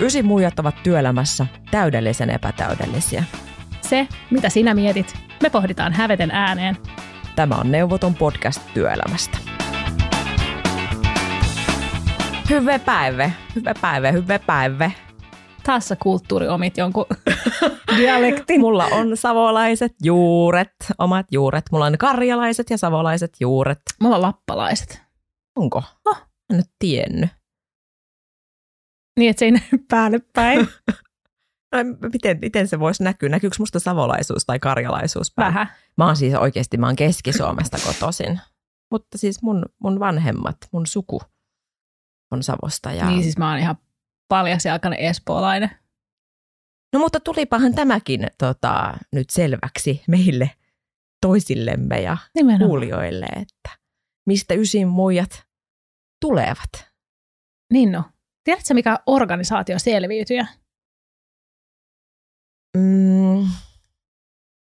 Ysin muijat ovat työelämässä täydellisen epätäydellisiä. Se, mitä sinä mietit, me pohditaan häveten ääneen. Tämä on Neuvoton podcast työelämästä. Hyvää päivää, hyvää päivää, hyvää päivää. Taas sä kulttuuriomit jonkun dialektin. Mulla on savolaiset juuret, omat juuret. Mulla on karjalaiset ja savolaiset juuret. Mulla on lappalaiset. Onko? En nyt tiennyt. Niin, että se ei näy päälle päin. No, miten se voisi näkyä? Näkyykö musta savolaisuus tai karjalaisuus päin? Vähän. Mä oon siis oikeasti, mä oon Keski-Suomesta kotoisin. Mutta siis mun vanhemmat, mun suku on Savosta. Ja... Niin siis mä oon ihan paljasjalkainen espoolainen. No mutta tulipahan tämäkin nyt selväksi meille toisillemme ja nimenomaan kuulijoille, että mistä Ysin muijat tulevat. Niin no. Tiedätkö mikä organisaatio selviytyjä?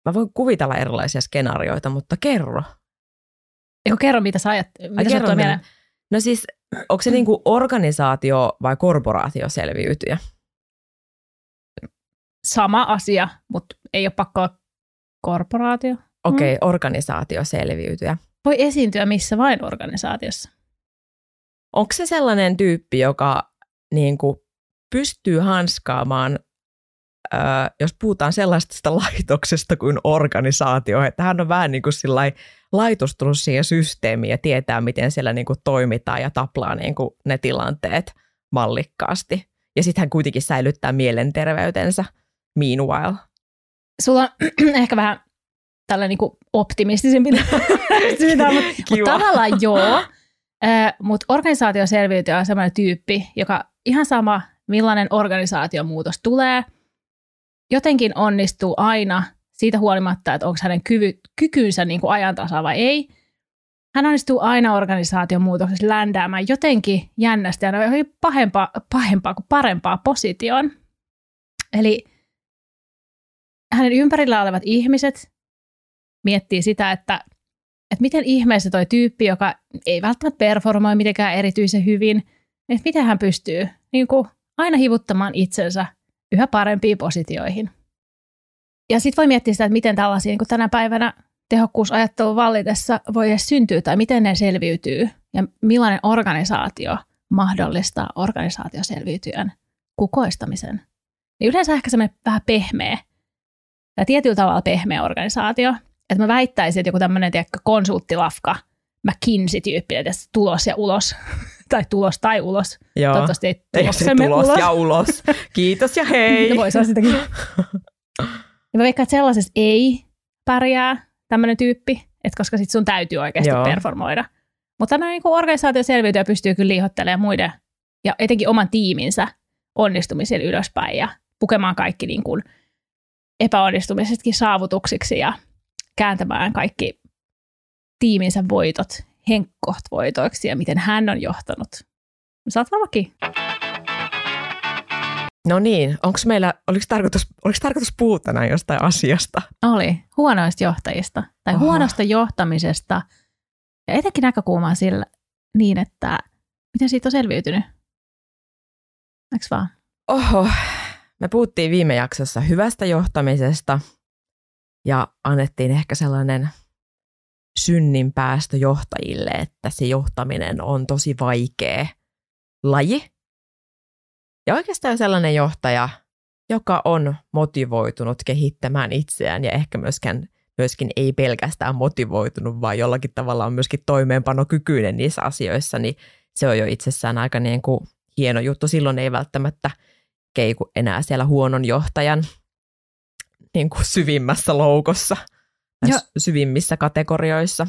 Mä voin kuvitella erilaisia skenaarioita, mutta kerro. Eikö kerro, mitä sä ajat? No siis, onko se niinku organisaatio vai korporaatio selviytyjä? Sama asia, mutta ei ole pakko olla korporaatio. Okei, organisaatio selviytyjä. Voi esiintyä missä vain organisaatiossa. Onko se sellainen tyyppi, joka niinku pystyy hanskaamaan, jos puhutaan sellaisesta laitoksesta kuin organisaatio, että hän on vähän niin kuin laitustunut siihen systeemiin ja tietää, miten siellä niin kuin toimitaan ja taplaa niin kuin ne tilanteet mallikkaasti. Ja sitten hän kuitenkin säilyttää mielenterveytensä meanwhile. Sulla on ehkä vähän tällainen niin kuin optimistisempi sydän, mutta tavallaan joo. Mutta organisaatioselviytyjä on sellainen tyyppi, joka ihan sama, millainen organisaatiomuutos tulee, jotenkin onnistuu aina siitä huolimatta, että onko hänen kykynsä niin kuin ajan tasa vai ei. Hän onnistuu aina organisaatiomuutoksessa ländäämään jotenkin jännästi ja johonkin pahempaa kuin parempaa positioon. Eli hänen ympärillä olevat ihmiset miettii sitä, että miten ihmeessä toi tyyppi, joka ei välttämättä performoi mitenkään erityisen hyvin, että miten hän pystyy niin kuin aina hivuttamaan itsensä yhä parempiin positioihin. Ja sitten voi miettiä sitä, että miten tällaisia niin kuin tänä päivänä tehokkuusajattelun vallitessa voi edes syntyä tai miten ne selviytyy ja millainen organisaatio mahdollistaa organisaatioselviytyjän kukoistamisen. Niin yleensä ehkä semmoinen vähän pehmeä tai tietyllä tavalla pehmeä organisaatio. Että mä väittäisin, että joku tämmöinen konsulttilafka, McKinsey-tyyppinen, tässä tulos ja ulos, tai ulos. Joo. Toivottavasti ei tuloksemme ulos. Tulos ja ulos. Kiitos ja hei. No voi sanoa sitäkin. Ja mä veikkaan, että sellaisessa ei pärjää tämmöinen tyyppi, että koska sit sun täytyy oikeasti performoida. Mutta tämmöinen niin organisaatioselviytyjä pystyy kyllä liihottelemaan muiden ja etenkin oman tiiminsä onnistumisen ylöspäin ja pukemaan kaikki niin kuin epäonnistumisetkin saavutuksiksi ja kääntämään kaikki tiiminsä voitot henkkohtvoitoiksi ja miten hän on johtanut. Saat varmaankin. No niin, oliko tarkoitus puhua tänään jostain asiasta? Oli, huonoista johtajista tai huonosta johtamisesta ja etenkin näkökulmaa sillä niin, että miten siitä on selviytynyt. Eiks vaan? Oho, me puhuttiin viime jaksossa hyvästä johtamisesta. Ja annettiin ehkä sellainen synninpäästö johtajille, että se johtaminen on tosi vaikea laji. Ja oikeastaan sellainen johtaja, joka on motivoitunut kehittämään itseään ja ehkä myöskin ei pelkästään motivoitunut, vaan jollakin tavalla on myöskin toimeenpanokykyinen niissä asioissa, niin se on jo itsessään aika niin kuin hieno juttu. Silloin ei välttämättä keiku enää siellä huonon johtajan niin kuin syvimmässä loukossa, syvimmissä kategorioissa.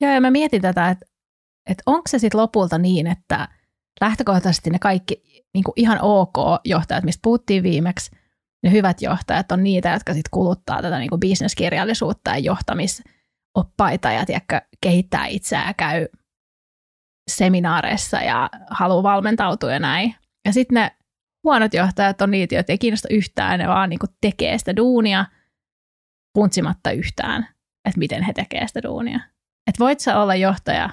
Joo, ja mä mietin tätä, että onko se sitten lopulta niin, että lähtökohtaisesti ne kaikki niin kuin ihan ok johtajat, mistä puhuttiin viimeksi, ne hyvät johtajat on niitä, jotka sitten kuluttaa tätä niin kuin bisneskirjallisuutta ja johtamisoppaita ja tiedätkö, kehittää itseään ja käy seminaareissa ja haluaa valmentautua ja näin. Ja sitten ne huonot johtajat on niitä, joita ei kiinnosta yhtään, ne vaan niinku tekee sitä duunia puntsimatta yhtään, että miten he tekee sitä duunia. Että voit sä olla johtaja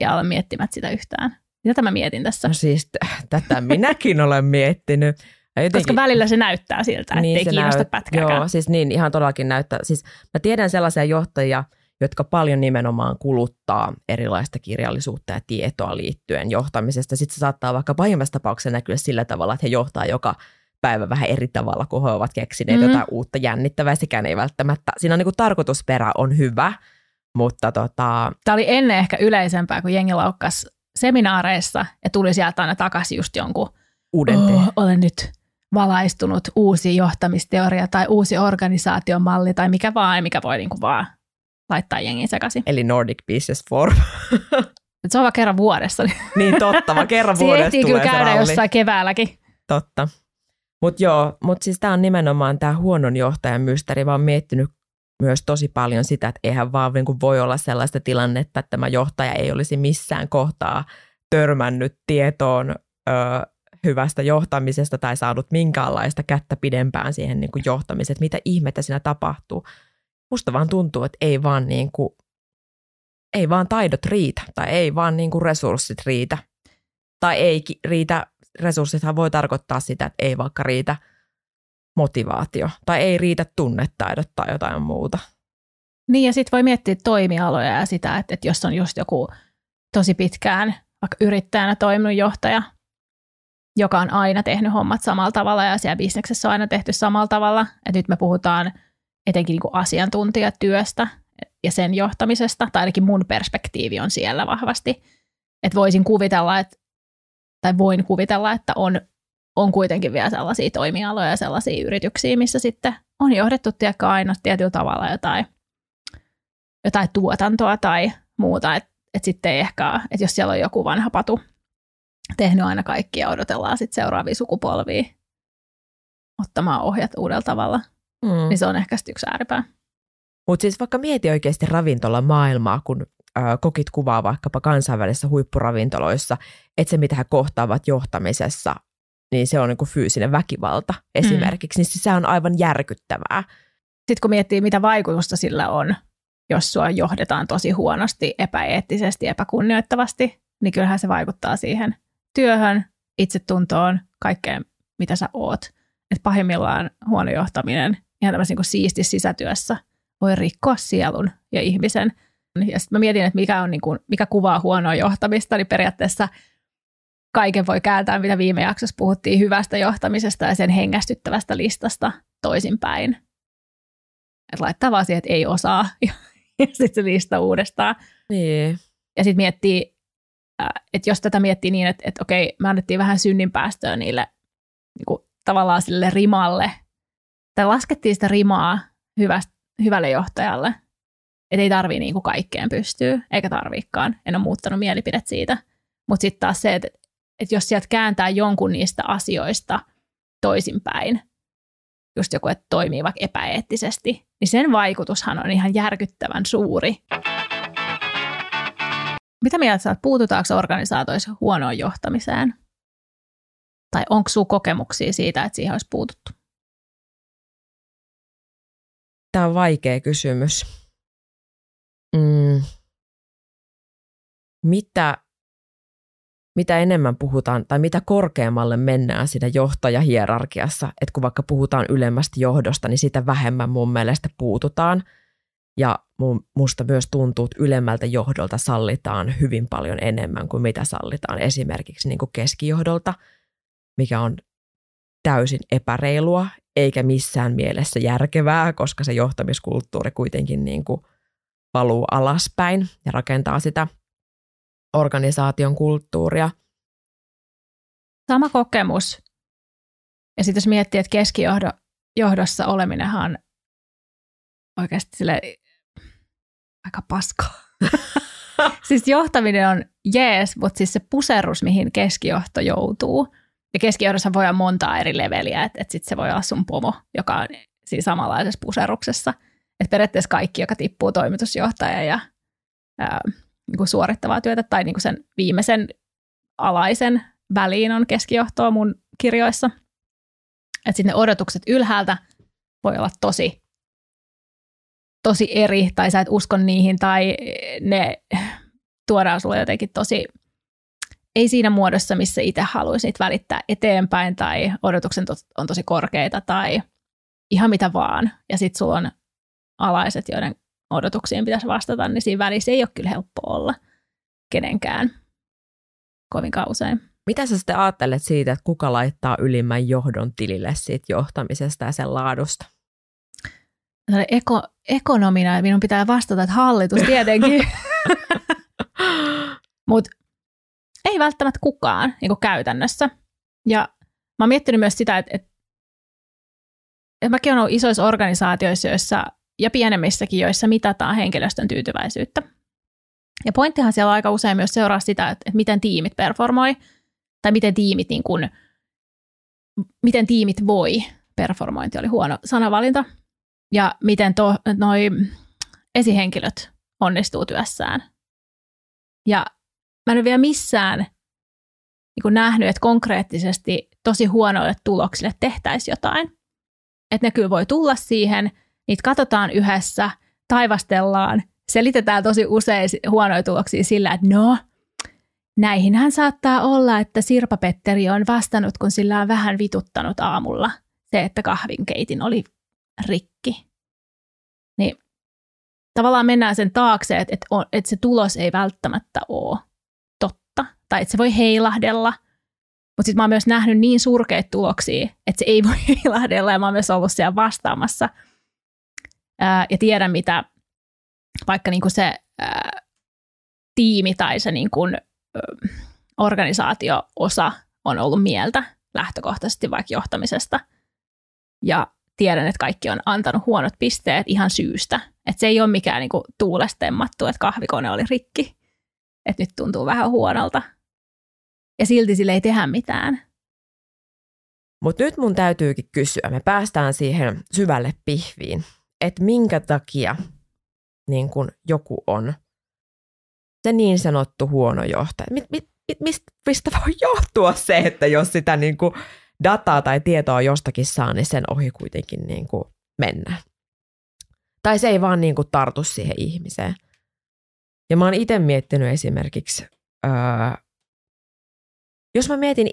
ja olla miettimättä sitä yhtään. Tätä mä mietin tässä. No siis tätä minäkin olen miettinyt. Jotenkin. Koska välillä se näyttää siltä, ettei niin kiinnosta pätkääkään. Joo, siis niin ihan todellakin näyttää. Siis mä tiedän sellaisia johtajia, jotka paljon nimenomaan kuluttaa erilaista kirjallisuutta ja tietoa liittyen johtamisesta. Sitten se saattaa vaikka pahimmassa tapauksessa näkyä sillä tavalla, että he johtaa joka päivä vähän eri tavalla, kun he ovat keksineet jotain uutta jännittävää. Sekään ei välttämättä. Siinä on niin kuin tarkoitusperä on hyvä, mutta Tämä oli ennen ehkä yleisempää, kun jengi laukkasi seminaareissa ja tuli sieltä aina takaisin just jonkun olen nyt valaistunut uusi johtamisteoria tai uusi organisaatiomalli tai mikä vaan, mikä voi niinku vaan laittaa jengiin sekaisin. Eli Nordic Business Forum. Se on vaan kerran vuodessa. Niin totta, vaan kerran vuodessa tulee kyllä käydä ralli. Jossain keväälläkin. Totta. Mutta joo, siis tämä on nimenomaan tämä huonon johtajan mysteeri. Mä oon miettinyt myös tosi paljon sitä, että eihän vaan niinku voi olla sellaista tilannetta, että tämä johtaja ei olisi missään kohtaa törmännyt tietoon hyvästä johtamisesta tai saanut minkäänlaista kättä pidempään siihen niin kuin johtamiseen, mitä ihmettä siinä tapahtuu. Musta vaan tuntuu, että ei vaan taidot riitä tai ei vaan niin kuin resurssit riitä. Tai ei riitä, resurssithan voi tarkoittaa sitä, että ei vaikka riitä motivaatio tai ei riitä tunnetaidot tai jotain muuta. Niin ja sitten voi miettiä toimialoja ja sitä, että jos on just joku tosi pitkään vaikka yrittäjänä toiminut johtaja, joka on aina tehnyt hommat samalla tavalla ja siellä bisneksessä on aina tehty samalla tavalla. Et nyt me puhutaan etenkin niinku asiantuntijatyöstä ja sen johtamisesta, tai ainakin mun perspektiivi on siellä vahvasti. Et voin kuvitella, että on kuitenkin vielä sellaisia toimialoja ja sellaisia yrityksiä, missä sitten on johdettu aina tietyllä tavalla jotain tuotantoa tai muuta. Et sitten ehkä, että jos siellä on joku vanha patu, tehnyt aina kaikkia, odotellaan sitten seuraavia sukupolvia ottamaan ohjat uudella tavalla. Niin se on ehkä sitten yksi ääripää. Mutta siis vaikka mieti oikeasti ravintolamaailmaa, kun kokit kuvaa vaikkapa kansainvälisissä huippuravintoloissa, että se mitä he kohtaavat johtamisessa, niin se on niinku fyysinen väkivalta esimerkiksi. Niin se on aivan järkyttävää. Sitten kun miettii, mitä vaikutusta sillä on, jos sua johdetaan tosi huonosti, epäeettisesti, epäkunnioittavasti, niin kyllähän se vaikuttaa siihen työhön, itsetuntoon, kaikkeen, mitä sä oot. Et pahimmillaan huono johtaminen ihan tämmöisessä niin siistissä sisätyössä voi rikkoa sielun ja ihmisen. Ja sitten mä mietin, että mikä kuvaa huonoa johtamista, niin periaatteessa kaiken voi kääntää, mitä viime jaksossa puhuttiin hyvästä johtamisesta ja sen hengästyttävästä listasta toisinpäin. Että laittaa vaan siihen, että ei osaa ja sitten se lista uudestaan. Niin. Ja sitten miettii, että jos tätä miettii niin, että okei, me annettiin vähän synninpäästöä niille niin kuin, tavallaan sille rimalle, tai laskettiin sitä rimaa hyvälle johtajalle, että ei tarvii niin kuin kaikkeen pystyä, eikä tarviikaan, en ole muuttanut mielipidet siitä. Mutta sitten taas se, että jos sieltä kääntää jonkun niistä asioista toisinpäin, just joku, että toimii vaikka epäeettisesti, niin sen vaikutushan on ihan järkyttävän suuri. Mitä mieltä sä oot, puututaanko organisaatioissa huonoon johtamiseen? Tai onko sun kokemuksia siitä, että siihen olisi puututtu? Tämä on vaikea kysymys. Mitä enemmän puhutaan, tai mitä korkeammalle mennään siinä johtajahierarkiassa, että kun vaikka puhutaan ylemmästä johdosta, niin sitä vähemmän mun mielestä puututaan. Ja musta myös tuntuu, että ylemmältä johdolta sallitaan hyvin paljon enemmän kuin mitä sallitaan esimerkiksi niin kuin keskijohdolta, mikä on täysin epäreilua eikä missään mielessä järkevää, koska se johtamiskulttuuri kuitenkin niin kuin valuu alaspäin ja rakentaa sitä organisaation kulttuuria. Sama kokemus. Ja sitten jos miettii, että keskijohdossa oleminenhan oikeasti silleen aika paskaa. Siis johtaminen on jees, mutta siis se puserrus, mihin keskijohto joutuu. Ja keskijohdossa voi olla montaa eri leveliä, että sitten se voi olla sun pomo, joka on siinä samanlaisessa puserruksessa. Että periaatteessa kaikki, joka tippuu toimitusjohtaja ja niinku suorittavaa työtä tai niinku sen viimeisen alaisen väliin on keskijohtoa mun kirjoissa. Että sitten ne odotukset ylhäältä voi olla tosi eri, tai sä et usko niihin, tai ne tuodaan sulle jotenkin tosi ei siinä muodossa, missä itse haluaisi niitä välittää eteenpäin tai odotukset on tosi korkeita tai ihan mitä vaan. Ja sitten sulla on alaiset, joiden odotuksiin pitäisi vastata, niin siinä välissä ei ole kyllä helppo olla kenenkään kovinkaan usein. Mitä sä sitten ajattelet siitä, että kuka laittaa ylimmän johdon tilille siitä johtamisesta ja sen laadusta? Ekonomina minun pitää vastata, että hallitus tietenkin. Mutta ei välttämättä kukaan niin kuin käytännössä. Ja mä oon miettinyt myös sitä, että mäkin oon ollut isoissa organisaatioissa joissa, ja pienemmissäkin, joissa mitataan henkilöstön tyytyväisyyttä. Ja pointtihan siellä on aika usein myös seuraa sitä, että miten tiimit performoi, tai miten tiimit voi. Performointi oli huono sanavalinta. Ja miten noi esihenkilöt onnistuu työssään. Ja mä en ole vielä missään niin kuin nähnyt, että konkreettisesti tosi huonoille tuloksille tehtäisiin jotain. Että ne kyllä voi tulla siihen, niitä katsotaan yhdessä, taivastellaan, selitetään tosi usein huonoja tuloksia sillä, että no, näihinhän saattaa olla, että Sirpa-Petteri on vastannut, kun sillä on vähän vituttanut aamulla se, että kahvinkeitin oli rikki. Niin tavallaan mennään sen taakse, että se tulos ei välttämättä ole totta, tai että se voi heilahdella, mutta sitten mä oon myös nähnyt niin surkeita tuloksia, että se ei voi heilahdella, ja mä oon myös ollut siellä vastaamassa, ja tiedän mitä vaikka niinku se tiimi tai se niinku, organisaatio-osa on ollut mieltä lähtökohtaisesti vaikka johtamisesta, ja tiedän, että kaikki on antanut huonot pisteet ihan syystä. Että se ei ole mikään niinku tuulestemmattu, että kahvikone oli rikki. Että nyt tuntuu vähän huonolta. Ja silti sille ei tehdä mitään. Mutta nyt mun täytyykin kysyä. Me päästään siihen syvälle pihviin. Että minkä takia niin kun joku on se niin sanottu huono johtaja. Mistä voi johtua se, että jos sitä niin kun dataa tai tietoa jostakin saa, niin sen ohi kuitenkin niin kuin mennään. Tai se ei vaan niin kuin tartu siihen ihmiseen. Ja mä oon itse miettinyt esimerkiksi, jos mä mietin,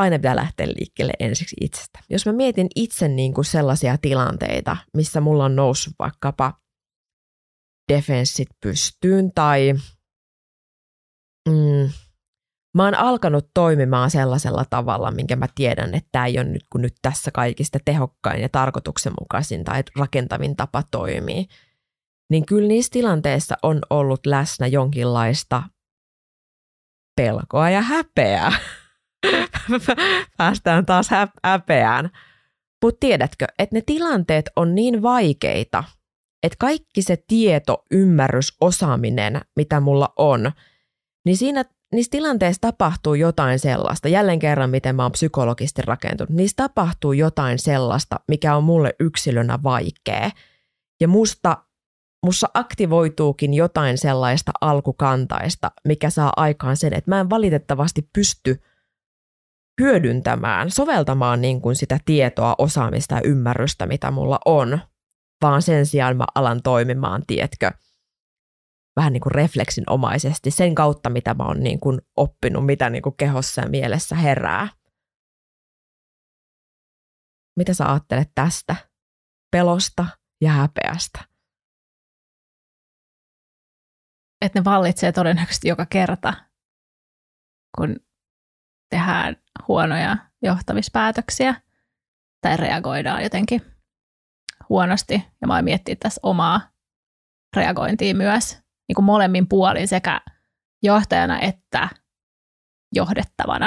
aina pitää lähteä liikkeelle ensiksi itsestä. Jos mä mietin itse niin kuin sellaisia tilanteita, missä mulla on noussut vaikkapa defenssit pystyyn tai mä oon alkanut toimimaan sellaisella tavalla, minkä mä tiedän, että tämä ei ole nyt tässä kaikista tehokkain ja tarkoituksenmukaisin tai rakentavin tapa toimii. Niin kyllä niissä tilanteissa on ollut läsnä jonkinlaista pelkoa ja häpeää. Päästään taas häpeään. Mutta tiedätkö, että ne tilanteet on niin vaikeita, että kaikki se tieto, ymmärrys, osaaminen, mitä mulla on, niin siinä niissä tilanteissa tapahtuu jotain sellaista, jälleen kerran miten mä oon psykologisesti rakentunut, niissä tapahtuu jotain sellaista, mikä on mulle yksilönä vaikea. Ja musta aktivoituukin jotain sellaista alkukantaista, mikä saa aikaan sen, että mä en valitettavasti pysty hyödyntämään, soveltamaan niin kuin sitä tietoa, osaamista ja ymmärrystä, mitä mulla on, vaan sen sijaan mä alan toimimaan, tiedätkö, vähän niin kuin refleksinomaisesti sen kautta, mitä mä oon niin kuin oppinut, mitä niin kuin kehossa ja mielessä herää. Mitä sä ajattelet tästä pelosta ja häpeästä? Että ne vallitsee todennäköisesti joka kerta, kun tehdään huonoja johtamispäätöksiä tai reagoidaan jotenkin huonosti. Ja mä oon miettinyt tässä omaa reagointia myös. Niin kuin molemmin puolin sekä johtajana että johdettavana.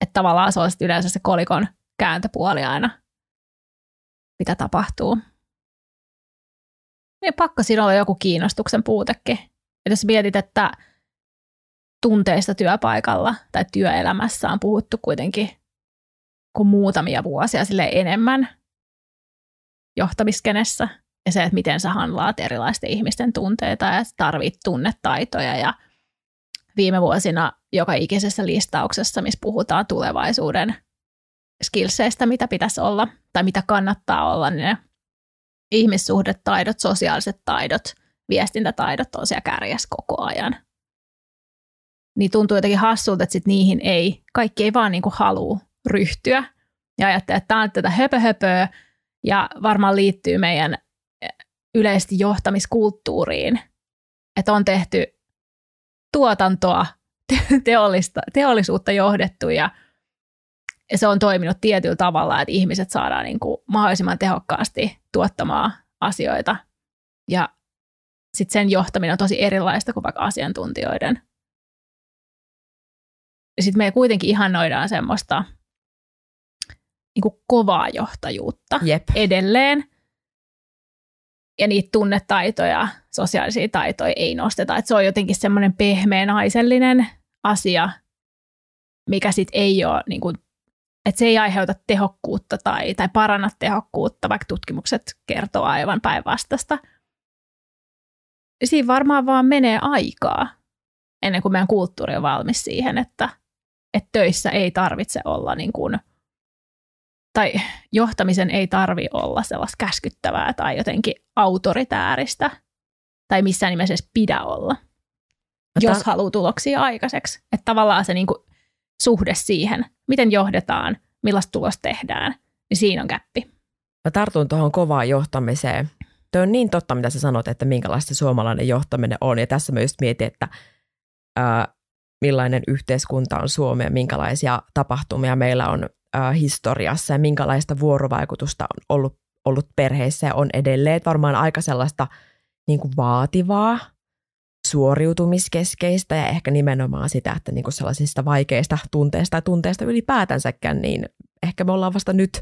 Että tavallaan se on yleensä se kolikon kääntöpuoli aina, mitä tapahtuu. Ja pakko siinä olla joku kiinnostuksen puutekin. Että jos mietit, että tunteista työpaikalla tai työelämässä on puhuttu kuitenkin kuin muutamia vuosia silleen enemmän johtamiskenessä. Ja se, että miten sä handlaat erilaisten ihmisten tunteita ja tarvit tunnetaitoja. Ja viime vuosina joka ikisessä listauksessa, missä puhutaan tulevaisuuden skillseistä, mitä pitäisi olla tai mitä kannattaa olla, niin ne ihmissuhdetaidot, sosiaaliset taidot, viestintätaidot on siellä kärjessä koko ajan. niin tuntuu jotenkin hassulta, että sit niihin ei, kaikki ei vaan niin kuin halua ryhtyä ja ajattelee, että tämä on tätä höpöhöpöä ja varmaan liittyy meidän yleisesti johtamiskulttuuriin, että on tehty tuotantoa, teollisuutta johdettu ja se on toiminut tietyllä tavalla, että ihmiset saadaan niin kuin mahdollisimman tehokkaasti tuottamaan asioita ja sitten sen johtaminen on tosi erilaista kuin vaikka asiantuntijoiden. Sitten me kuitenkin ihannoidaan semmoista niin kuin kovaa johtajuutta edelleen. Ja niitä tunnetaitoja, sosiaalisia taitoja ei nosteta. Et se on jotenkin semmoinen pehmeä naisellinen asia, mikä sitten ei ole, niin kuin, että se ei aiheuta tehokkuutta tai paranna tehokkuutta, vaikka tutkimukset kertoo aivan päinvastaista. Siinä varmaan vaan menee aikaa, ennen kuin meidän kulttuuri on valmis siihen, että töissä ei tarvitse olla, niin kuin, tai johtamisen ei tarvitse olla sellaista käskyttävää tai jotenkin autoritääristä, tai missään nimessä edes pidä olla, jos haluaa tuloksia aikaiseksi. Että tavallaan se niin kuin suhde siihen, miten johdetaan, millaista tulosta tehdään, niin siinä on gäppi. Mä tartun tuohon kovaan johtamiseen. Tuo on niin totta, mitä sä sanot, että minkälaista suomalainen johtaminen on. Ja tässä mä just mietin, että millainen yhteiskunta on Suomi ja minkälaisia tapahtumia meillä on historiassa ja minkälaista vuorovaikutusta on ollut perheissä ja on edelleen. Varmaan aika sellaista niin kuin vaativaa, suoriutumiskeskeistä ja ehkä nimenomaan sitä, että niin kuin sellaisista vaikeista tunteista ja tunteista ylipäätänsäkään, niin ehkä me ollaan vasta nyt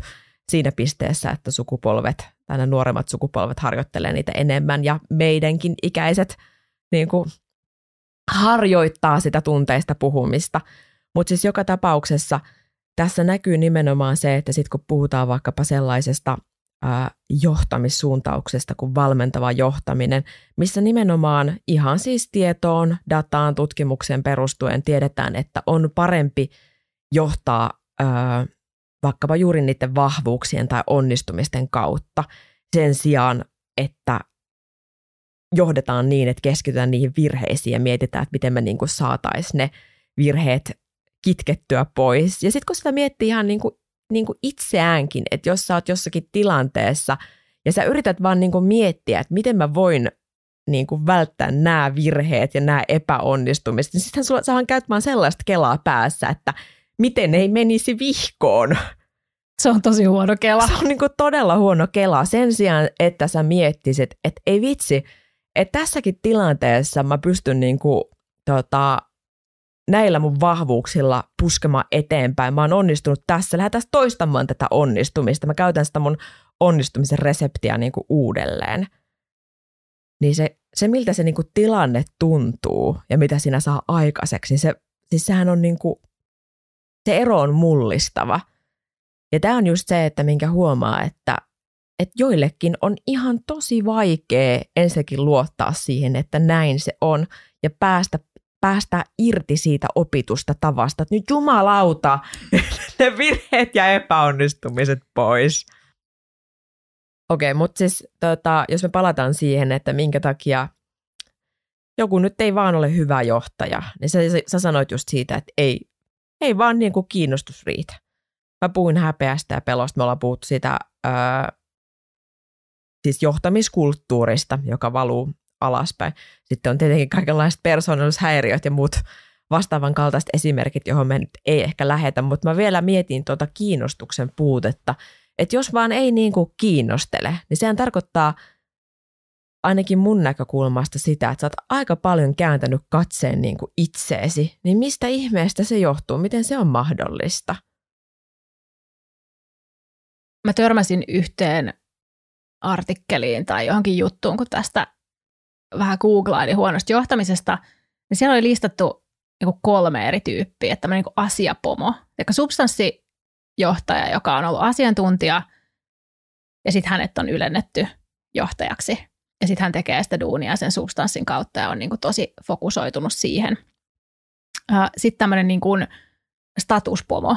siinä pisteessä, että sukupolvet, nämä nuoremmat sukupolvet harjoittelee niitä enemmän ja meidänkin ikäiset niin kuin harjoittaa sitä tunteista puhumista. Mutta siis joka tapauksessa tässä näkyy nimenomaan se, että sit kun puhutaan vaikkapa sellaisesta johtamissuuntauksesta kuin valmentava johtaminen, missä nimenomaan ihan siis tietoon, dataan, tutkimukseen perustuen tiedetään, että on parempi johtaa vaikkapa juuri niiden vahvuuksien tai onnistumisten kautta sen sijaan, että johdetaan niin, että keskitytään niihin virheisiin ja mietitään, että miten me niin kuin saataisiin ne virheet kitkettyä pois. Ja sitten kun sitä miettii ihan niin kuin itseäänkin, että jos sä oot jossakin tilanteessa ja sä yrität vaan niin kuin miettiä, että miten mä voin niin kuin välttää nämä virheet ja nämä epäonnistumiset, niin sitten sähän käyt vaan sellaista kelaa päässä, että miten ei menisi vihkoon. Se on tosi huono kela. Se on niin kuin todella huono kela sen sijaan, että sä miettisit, että ei vitsi, että tässäkin tilanteessa mä pystyn niin kuin, näillä mun vahvuuksilla puskemaan eteenpäin. Mä oon onnistunut tässä. Lähdetään toistamaan tätä onnistumista. Mä käytän sitä mun onnistumisen reseptiä niin kuin uudelleen. Niin se miltä se niin kuin tilanne tuntuu ja mitä siinä saa aikaiseksi, niin sehän on niin kuin, se ero on mullistava. Ja tämä on just se, että minkä huomaa, että joillekin on ihan tosi vaikea ensinnäkin luottaa siihen, että näin se on ja päästää irti siitä opitusta tavasta, että nyt jumalauta, ne virheet ja epäonnistumiset pois. Okei, mutta siis jos me palataan siihen, että minkä takia joku nyt ei vaan ole hyvä johtaja, niin sä sanoit just siitä, että ei vaan niin kuin kiinnostus riitä. Mä puhuin häpeästä ja pelosta, me ollaan puhuttu sitä siis johtamiskulttuurista, joka valuu alaspäin. Sitten on tietenkin kaikenlaiset persoonallisuushäiriöt ja muut vastaavan kaltaiset esimerkit, johon me nyt ei ehkä lähetä, mutta mä vielä mietin tuota kiinnostuksen puutetta, että jos vaan ei niin kuin kiinnostele, niin sehän tarkoittaa ainakin mun näkökulmasta sitä, että sä oot aika paljon kääntänyt katseen niin kuin itseesi, niin mistä ihmeestä se johtuu, miten se on mahdollista? Mä törmäsin yhteen artikkeliin tai johonkin juttuun, kun tästä vähän googlailin huonosta johtamisesta, niin siellä oli listattu niin 3 eri tyyppiä, että tämmöinen niin asiapomo, eli substanssijohtaja, joka on ollut asiantuntija, ja sitten hänet on ylennetty johtajaksi, ja sitten hän tekee sitä duunia sen substanssin kautta, ja on niin tosi fokusoitunut siihen. Sitten tämmöinen niin statuspomo,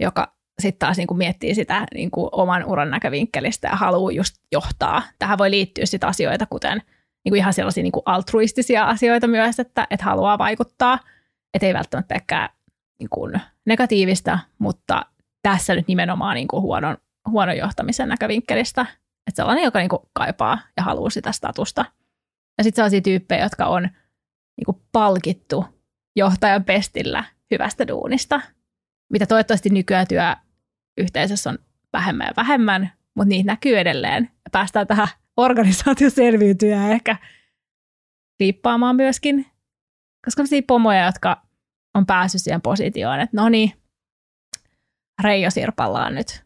joka sitten taas niin kuin miettii sitä niin kuin oman uran näkövinkkelistä ja haluaa just johtaa. Tähän voi liittyä sitten asioita, kuten niin kuin ihan sellaisia niin kuin altruistisia asioita myös, että haluaa vaikuttaa. Että ei välttämättä ehkä niin kuin negatiivista, mutta tässä nyt nimenomaan niin kuin huonon johtamisen näkövinkkelistä. Että sellainen, joka niin kuin kaipaa ja haluaa sitä statusta. Ja sitten sellaisia tyyppejä, jotka on niin kuin palkittu johtajan pestillä hyvästä duunista, mitä toivottavasti nykyään työyhteisössä on vähemmän ja vähemmän, mutta niitä näkyy edelleen. Ja päästään tähän organisaatioselviytyjään ehkä liippaamaan myöskin. Koska on sellaisia pomoja, jotka on päässyt siihen positioon, että no niin, Reijo Sirpalla on nyt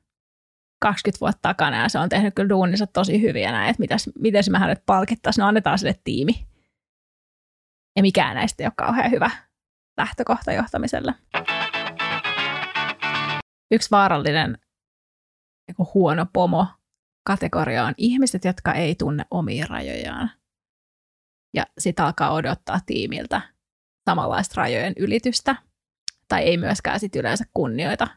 20 vuotta takana ja se on tehnyt kyllä duuninsa tosi hyviä näin, että miten se mähän nyt palkittaisiin, no annetaan sille tiimi. Ja mikään näistä ei ole kauhean hyvä lähtökohta johtamiselle. Yksi vaarallinen huono pomo-kategoria on ihmiset, jotka ei tunne omia rajojaan. Ja sitten alkaa odottaa tiimiltä samanlaista rajojen ylitystä. Tai ei myöskään sit yleensä kunnioita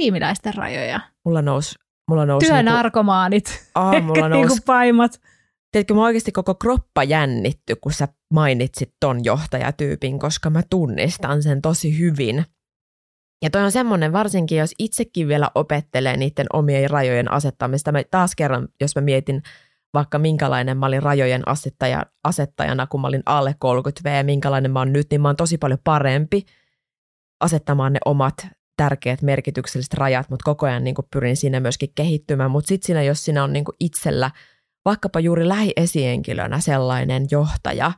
tiimiläisten rajoja. Mulla nousi työnarkomaanit, ehkä niinku paimat. Tiedätkö, mä oikeasti koko kroppa jännitty, kun sä mainitsit ton johtajatyypin, koska mä tunnistan sen tosi hyvin. Ja toi on semmoinen, varsinkin jos itsekin vielä opettelee niiden omien rajojen asettamista. Mä taas kerran, jos mä mietin vaikka minkälainen mä olin rajojen asettajana, kun mä olin alle 30V ja minkälainen mä oon nyt, niin mä oon tosi paljon parempi asettamaan ne omat tärkeät merkitykselliset rajat, mutta koko ajan niin kuin pyrin siinä myöskin kehittymään. Mutta sitten siinä, jos siinä on niin kuin itsellä vaikkapa juuri lähiesihenkilönä sellainen johtaja,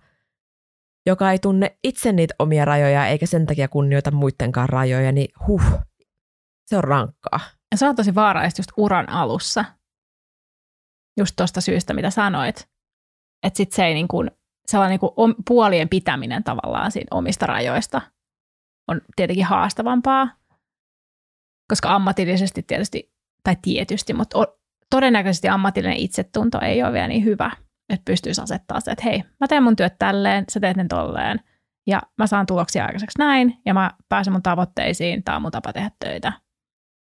joka ei tunne itse niitä omia rajoja eikä sen takia kunnioita muittenkaan rajoja, niin se on rankkaa. Ja se on tosi vaarallista just uran alussa, just tuosta syystä, mitä sanoit. Että sitten se ei niin kuin, sellainen niin kuin puolien pitäminen tavallaan siinä omista rajoista on tietenkin haastavampaa, koska ammatillisesti tietysti, mutta todennäköisesti ammatillinen itsetunto ei ole vielä niin hyvä, että pystyisi asettaa se, että hei, mä teen mun työt tälleen, sä teet ne tolleen, ja mä saan tuloksia aikaiseksi näin, ja mä pääsen mun tavoitteisiin, tää on mun tapa tehdä töitä,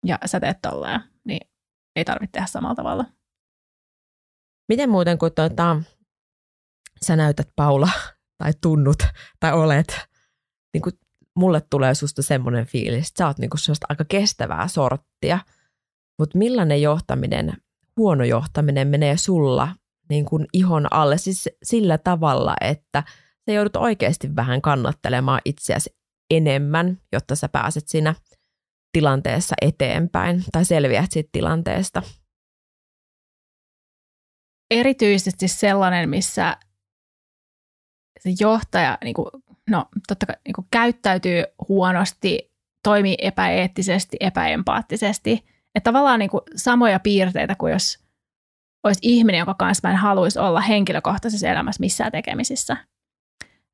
ja sä teet tolleen, niin ei tarvitse tehdä samalla tavalla. Miten muuten, kun sä näytät, Paula, tai tunnut, tai olet, niin kun mulle tulee susta semmoinen fiilis, että sä oot niin kun sellaista aika kestävää sorttia, mutta millainen johtaminen, huono johtaminen menee sulla niin kuin ihon alle, siis sillä tavalla, että sä joudut oikeasti vähän kannattelemaan itseäsi enemmän, jotta sä pääset siinä tilanteessa eteenpäin tai selviät siitä tilanteesta. Erityisesti sellainen, missä se johtaja totta kai, käyttäytyy huonosti, toimii epäeettisesti, epäempaattisesti. Että tavallaan niin kuin samoja piirteitä kuin jos olisi ihminen, jonka kanssa mä en haluaisi olla henkilökohtaisessa elämässä missään tekemisissä.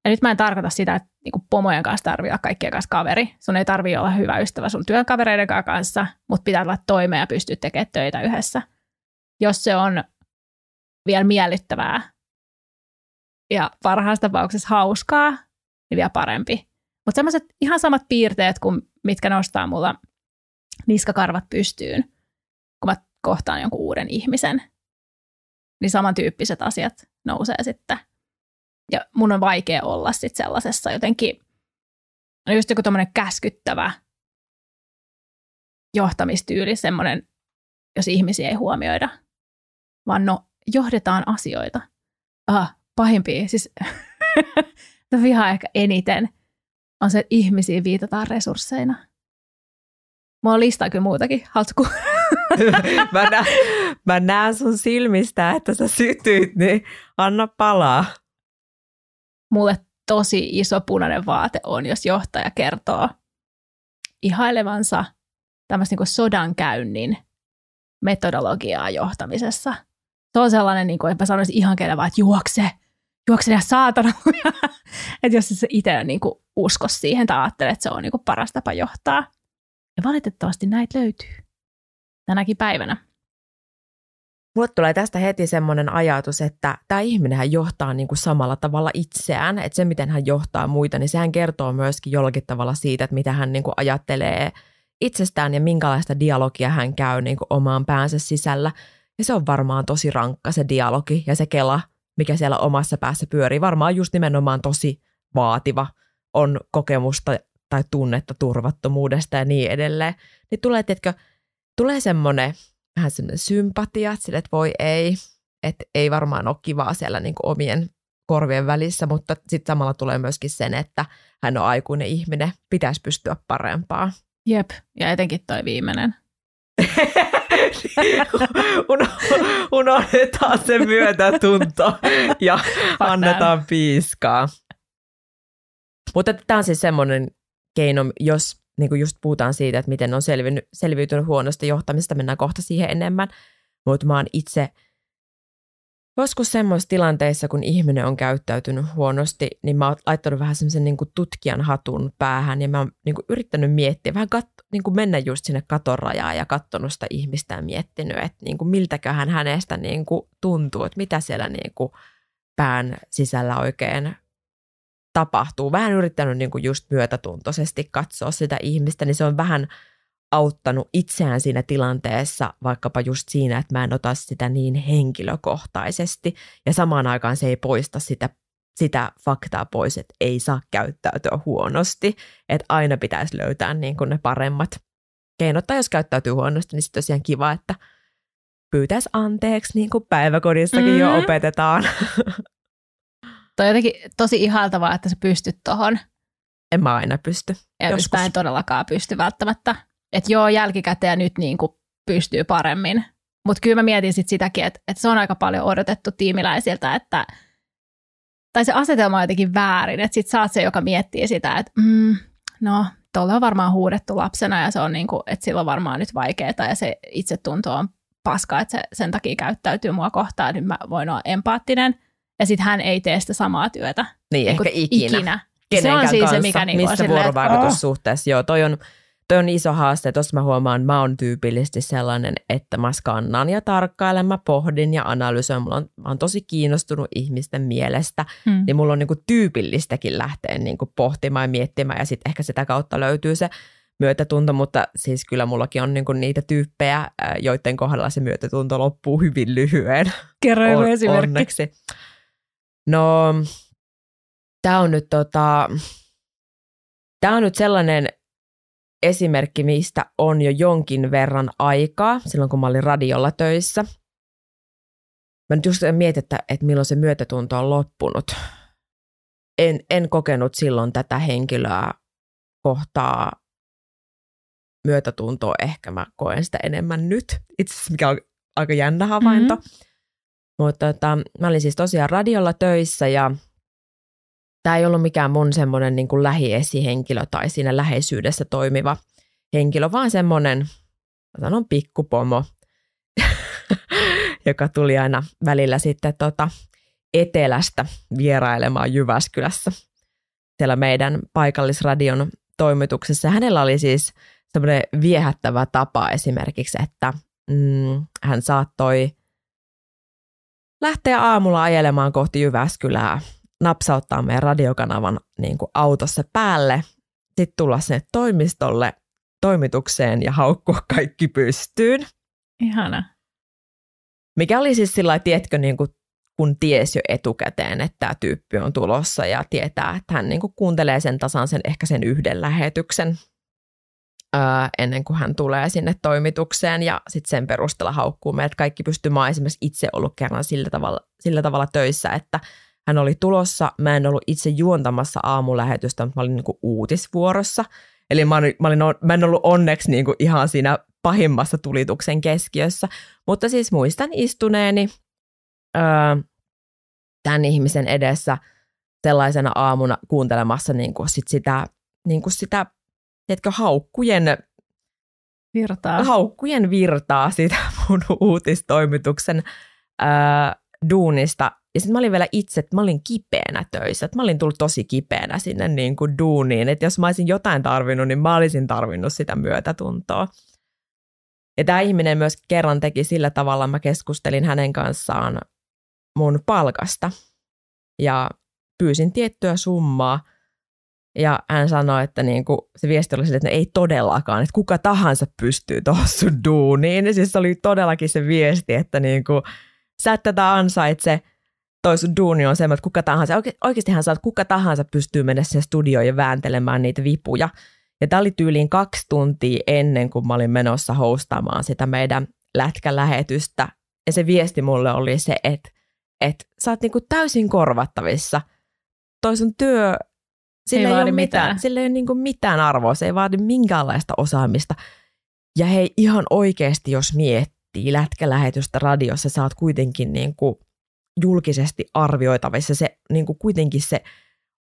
Ja nyt mä en tarkoita sitä, että niin kuin pomojen kanssa tarvitsee olla kaikkien kanssa kaveri. Sun ei tarvitse olla hyvä ystävä sun työkavereiden kanssa, mutta pitää olla toimeen ja pystyä tekemään töitä yhdessä, jos se on vielä miellyttävää. Ja parhaassa tapauksessa hauskaa, niin vielä parempi. Mutta sellaiset ihan samat piirteet, kuin mitkä nostaa mulla niskakarvat pystyyn, kun mä kohtaan jonkun uuden ihmisen, niin samantyyppiset asiat nousee sitten. Ja mun on vaikea olla sitten sellaisessa jotenkin, no just joku tommoinen käskyttävä johtamistyyli, semmoinen, jos ihmisiä ei huomioida, vaan no johdetaan asioita. Pahimpia, siis vihaa ehkä eniten on se, että ihmisiin viitataan resursseina. Mä oon listaa kyllä muutakin, haluatko? Mä näen sun silmistä, että sä sytyit, niin anna palaa. Mulle tosi iso punainen vaate on, jos johtaja kertoo ihailevansa tämmöistä niin sodankäynnin metodologiaa johtamisessa. Se on sellainen, niin kuin, että mä sanoisin ihan kenellä vaan, että juokse ja saatana. Että jos sä itse niin usko siihen tai ajattelet, että se on niin paras tapa johtaa. Ja valitettavasti näitä löytyy tänäkin päivänä. Mulle tulee tästä heti semmoinen ajatus, että tämä ihminenhän johtaa niin kuin samalla tavalla itseään. Että se, miten hän johtaa muita, niin sehän kertoo myöskin jollakin tavalla siitä, että mitä hän niin kuin ajattelee itsestään ja minkälaista dialogia hän käy niin kuin omaan päänsä sisällä. Ja se on varmaan tosi rankka se dialogi ja se kela, mikä siellä omassa päässä pyörii. Varmaan just nimenomaan tosi vaativa on kokemusta tai tunnetta turvattomuudesta ja niin edelleen, niin tulee semmoinen vähän semmoinen sympatia, sille, että voi ei, että ei varmaan ole kivaa siellä niin kuin omien korvien välissä, mutta sitten samalla tulee myöskin sen, että hän on aikuinen ihminen, pitäisi pystyä parempaan. Jep, ja etenkin toi viimeinen. Unohdetaan se myötätunto ja annetaan piiskaa. Mutta tämä on siis semmoinen keino, jos niin just puhutaan siitä, että miten on selviytynyt huonosta johtamista, mennään kohta siihen enemmän. Mutta mä oon itse joskus semmoisissa tilanteissa, kun ihminen on käyttäytynyt huonosti, niin mä oon laittanut vähän semmoisen niin kuin tutkijan hatun päähän ja mä oon niin kuin yrittänyt miettiä, vähän niin kuin mennä just sinne katorajaan ja katsonut sitä ihmistä ja miettinyt, että niin kuin miltäköhän hänestä niin kuin tuntuu, että mitä siellä niin kuin pään sisällä oikein tapahtuu. Vähän yrittänyt niin kuin just myötätuntoisesti katsoa sitä ihmistä, niin se on vähän auttanut itseään siinä tilanteessa, vaikkapa just siinä, että mä en ota sitä niin henkilökohtaisesti. Ja samaan aikaan se ei poista sitä faktaa pois, että ei saa käyttäytyä huonosti. Että aina pitäisi löytää niin kuin ne paremmat keinot. Tai jos käyttäytyy huonosti, niin sitten tosiaan kiva, että pyytäisi anteeksi, niin kuin päiväkodissakin jo opetetaan. Toi on jotenkin tosi ihailtavaa, että sä pystyt tohon. En mä aina pysty. Mä en todellakaan pysty välttämättä. Että joo, jälkikäteen nyt niin kuin pystyy paremmin. Mutta kyllä mä mietin sit sitäkin, että se on aika paljon odotettu tiimiläisiltä, että tai se asetelma on jotenkin väärin, että sit sä oot se, joka miettii sitä, että no, tuolla on varmaan huudettu lapsena ja se on niin kuin, että sillä on varmaan nyt vaikeaa ja se itsetunto on paska, että se sen takia käyttäytyy mua kohtaan, nyt mä voin olla empaattinen. Ja sit hän ei tee sitä samaa työtä. Niin, ehkä ikinä. Se on siis se, mikä niin on silleen, vuorovaikutussuhteessa, joo, toi on iso haaste. Tuossa mä huomaan, mä oon tyypillisesti sellainen, että mä skannan ja tarkkailen, mä pohdin ja analysoin. Mä oon tosi kiinnostunut ihmisten mielestä, niin mulla on niinku tyypillistäkin lähteä niinku pohtimaan ja miettimään. Ja sitten ehkä sitä kautta löytyy se myötätunto, mutta siis kyllä mullakin on niinku niitä tyyppejä, joiden kohdalla se myötätunto loppuu hyvin lyhyen. Kerro joku esimerkki. Onneksi. No, tää on nyt sellainen esimerkki, mistä on jo jonkin verran aikaa, silloin kun mä olin radiolla töissä. Mä nyt just mietin, että milloin se myötätunto on loppunut. En kokenut silloin tätä henkilöä kohtaa myötätuntoa. Ehkä mä koen sitä enemmän nyt, itse asiassa, mikä on aika jännä havainto. Mutta mä olin siis tosiaan radiolla töissä ja tämä ei ollut mikään mun semmoinen niin kuin lähiesihenkilö tai siinä läheisyydessä toimiva henkilö, vaan semmoinen, sanon pikkupomo, joka tuli aina välillä sitten etelästä vierailemaan Jyväskylässä siellä meidän paikallisradion toimituksessa. Hänellä oli siis semmoinen viehättävä tapa esimerkiksi, että hän saattoi lähteä aamulla ajelemaan kohti Jyväskylää, napsauttaa meidän radiokanavan niin kuin autossa päälle, sitten tulla sinne toimistolle toimitukseen ja haukkua kaikki pystyyn. Ihana. Mikä oli siis sillä lailla, tiedätkö, niin kuin, kun tiesi jo etukäteen, että tämä tyyppi on tulossa ja tietää, että hän niin kuin kuuntelee sen tasan ehkä sen yhden lähetyksen ennen kuin hän tulee sinne toimitukseen ja sitten sen perusteella haukkuu meidät kaikki pystyy. Mä oon esimerkiksi itse ollut kerran sillä tavalla töissä, että hän oli tulossa, mä en ollut itse juontamassa aamulähetystä, mutta mä olin niinku uutisvuorossa. Eli mä en ollut onneksi niinku ihan siinä pahimmassa tulituksen keskiössä. Mutta siis muistan istuneeni tämän ihmisen edessä sellaisena aamuna kuuntelemassa niinku sit sitä tiedätkö, haukkujen virtaa siitä mun uutistoimituksen duunista. Ja sitten mä olin vielä itse, että mä olin kipeänä töissä. Että mä olin tullut tosi kipeänä sinne niin kuin duuniin. Että jos mä olisin jotain tarvinnut, niin mä olisin tarvinnut sitä myötätuntoa. Ja tämä ihminen myös kerran teki sillä tavalla, mä keskustelin hänen kanssaan mun palkasta. Ja pyysin tiettyä summaa. Ja hän sanoi, että niin kuin se viesti oli sille, että ei todellakaan, että kuka tahansa pystyy tuohon sun duuniin. Ja siis se oli todellakin se viesti, että niin kuin, sä et tätä ansaitse. toi sun duuni on semmoinen, että kuka tahansa, oikeastihan sä oot, kuka tahansa pystyy mennä sen studioon ja vääntelemään niitä vipuja. Ja tää oli tyyliin 2 tuntia ennen kuin mä olin menossa hostaamaan sitä meidän lätkälähetystä. Ja se viesti mulle oli se, että sä oot niinku täysin korvattavissa. Toi sun työ, sillä ei ole niinku mitään arvoa, se ei vaadi minkäänlaista osaamista. Ja hei, ihan oikeasti jos miettii lätkälähetystä radiossa, sä oot kuitenkin niinku julkisesti arvioitavissa, se niinku kuitenkin se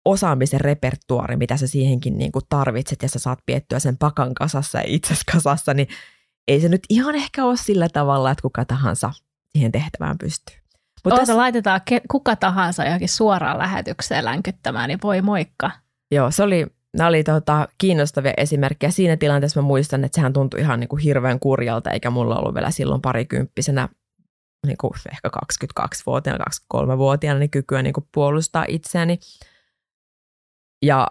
osaamisen repertuaari, mitä sä siihenkin niinku tarvitset ja sä saat piettyä sen pakan kasassa ja itses kasassa, niin ei se nyt ihan ehkä ole sillä tavalla, että kuka tahansa siihen tehtävään pystyy. Mutta jos laitetaan kuka tahansa johonkin suoraan lähetykseen länkyttämään, niin voi moikka. Joo, se oli, nämä oli kiinnostavia esimerkkejä. Siinä tilanteessa mä muistan, että sehän tuntui ihan niin kuin hirveän kurjalta, eikä mulla ollut vielä silloin parikymppisenä, niin kuin ehkä 22-vuotiaana, 23-vuotiaana, niin kykyä niin kuin puolustaa itseäni. Ja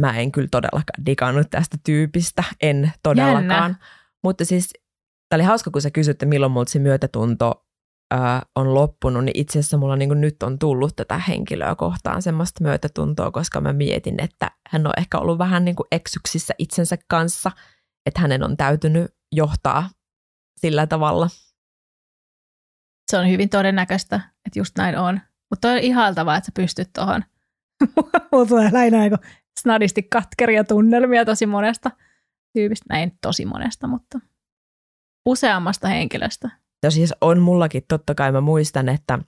mä en kyllä todellakaan digannut tästä tyypistä, en todellakaan. Jännä. Mutta siis, tää oli hauska, kun sä kysyt, milloin multa se myötätunto on loppunut, niin itse asiassa mulla niin kuin nyt on tullut tätä henkilöä kohtaan semmoista myötätuntoa, koska mä mietin, että hän on ehkä ollut vähän niin kuin eksyksissä itsensä kanssa, että hänen on täytynyt johtaa sillä tavalla. Se on hyvin todennäköistä, että just näin on. Mutta on ihailtavaa, että sä pystyt tuohon. Mulla tulee aina snadisti katkeria tunnelmia tosi monesta tyypistä. Näin tosi monesta, mutta useammasta henkilöstä. Ja siis on mullakin, totta kai mä muistan, että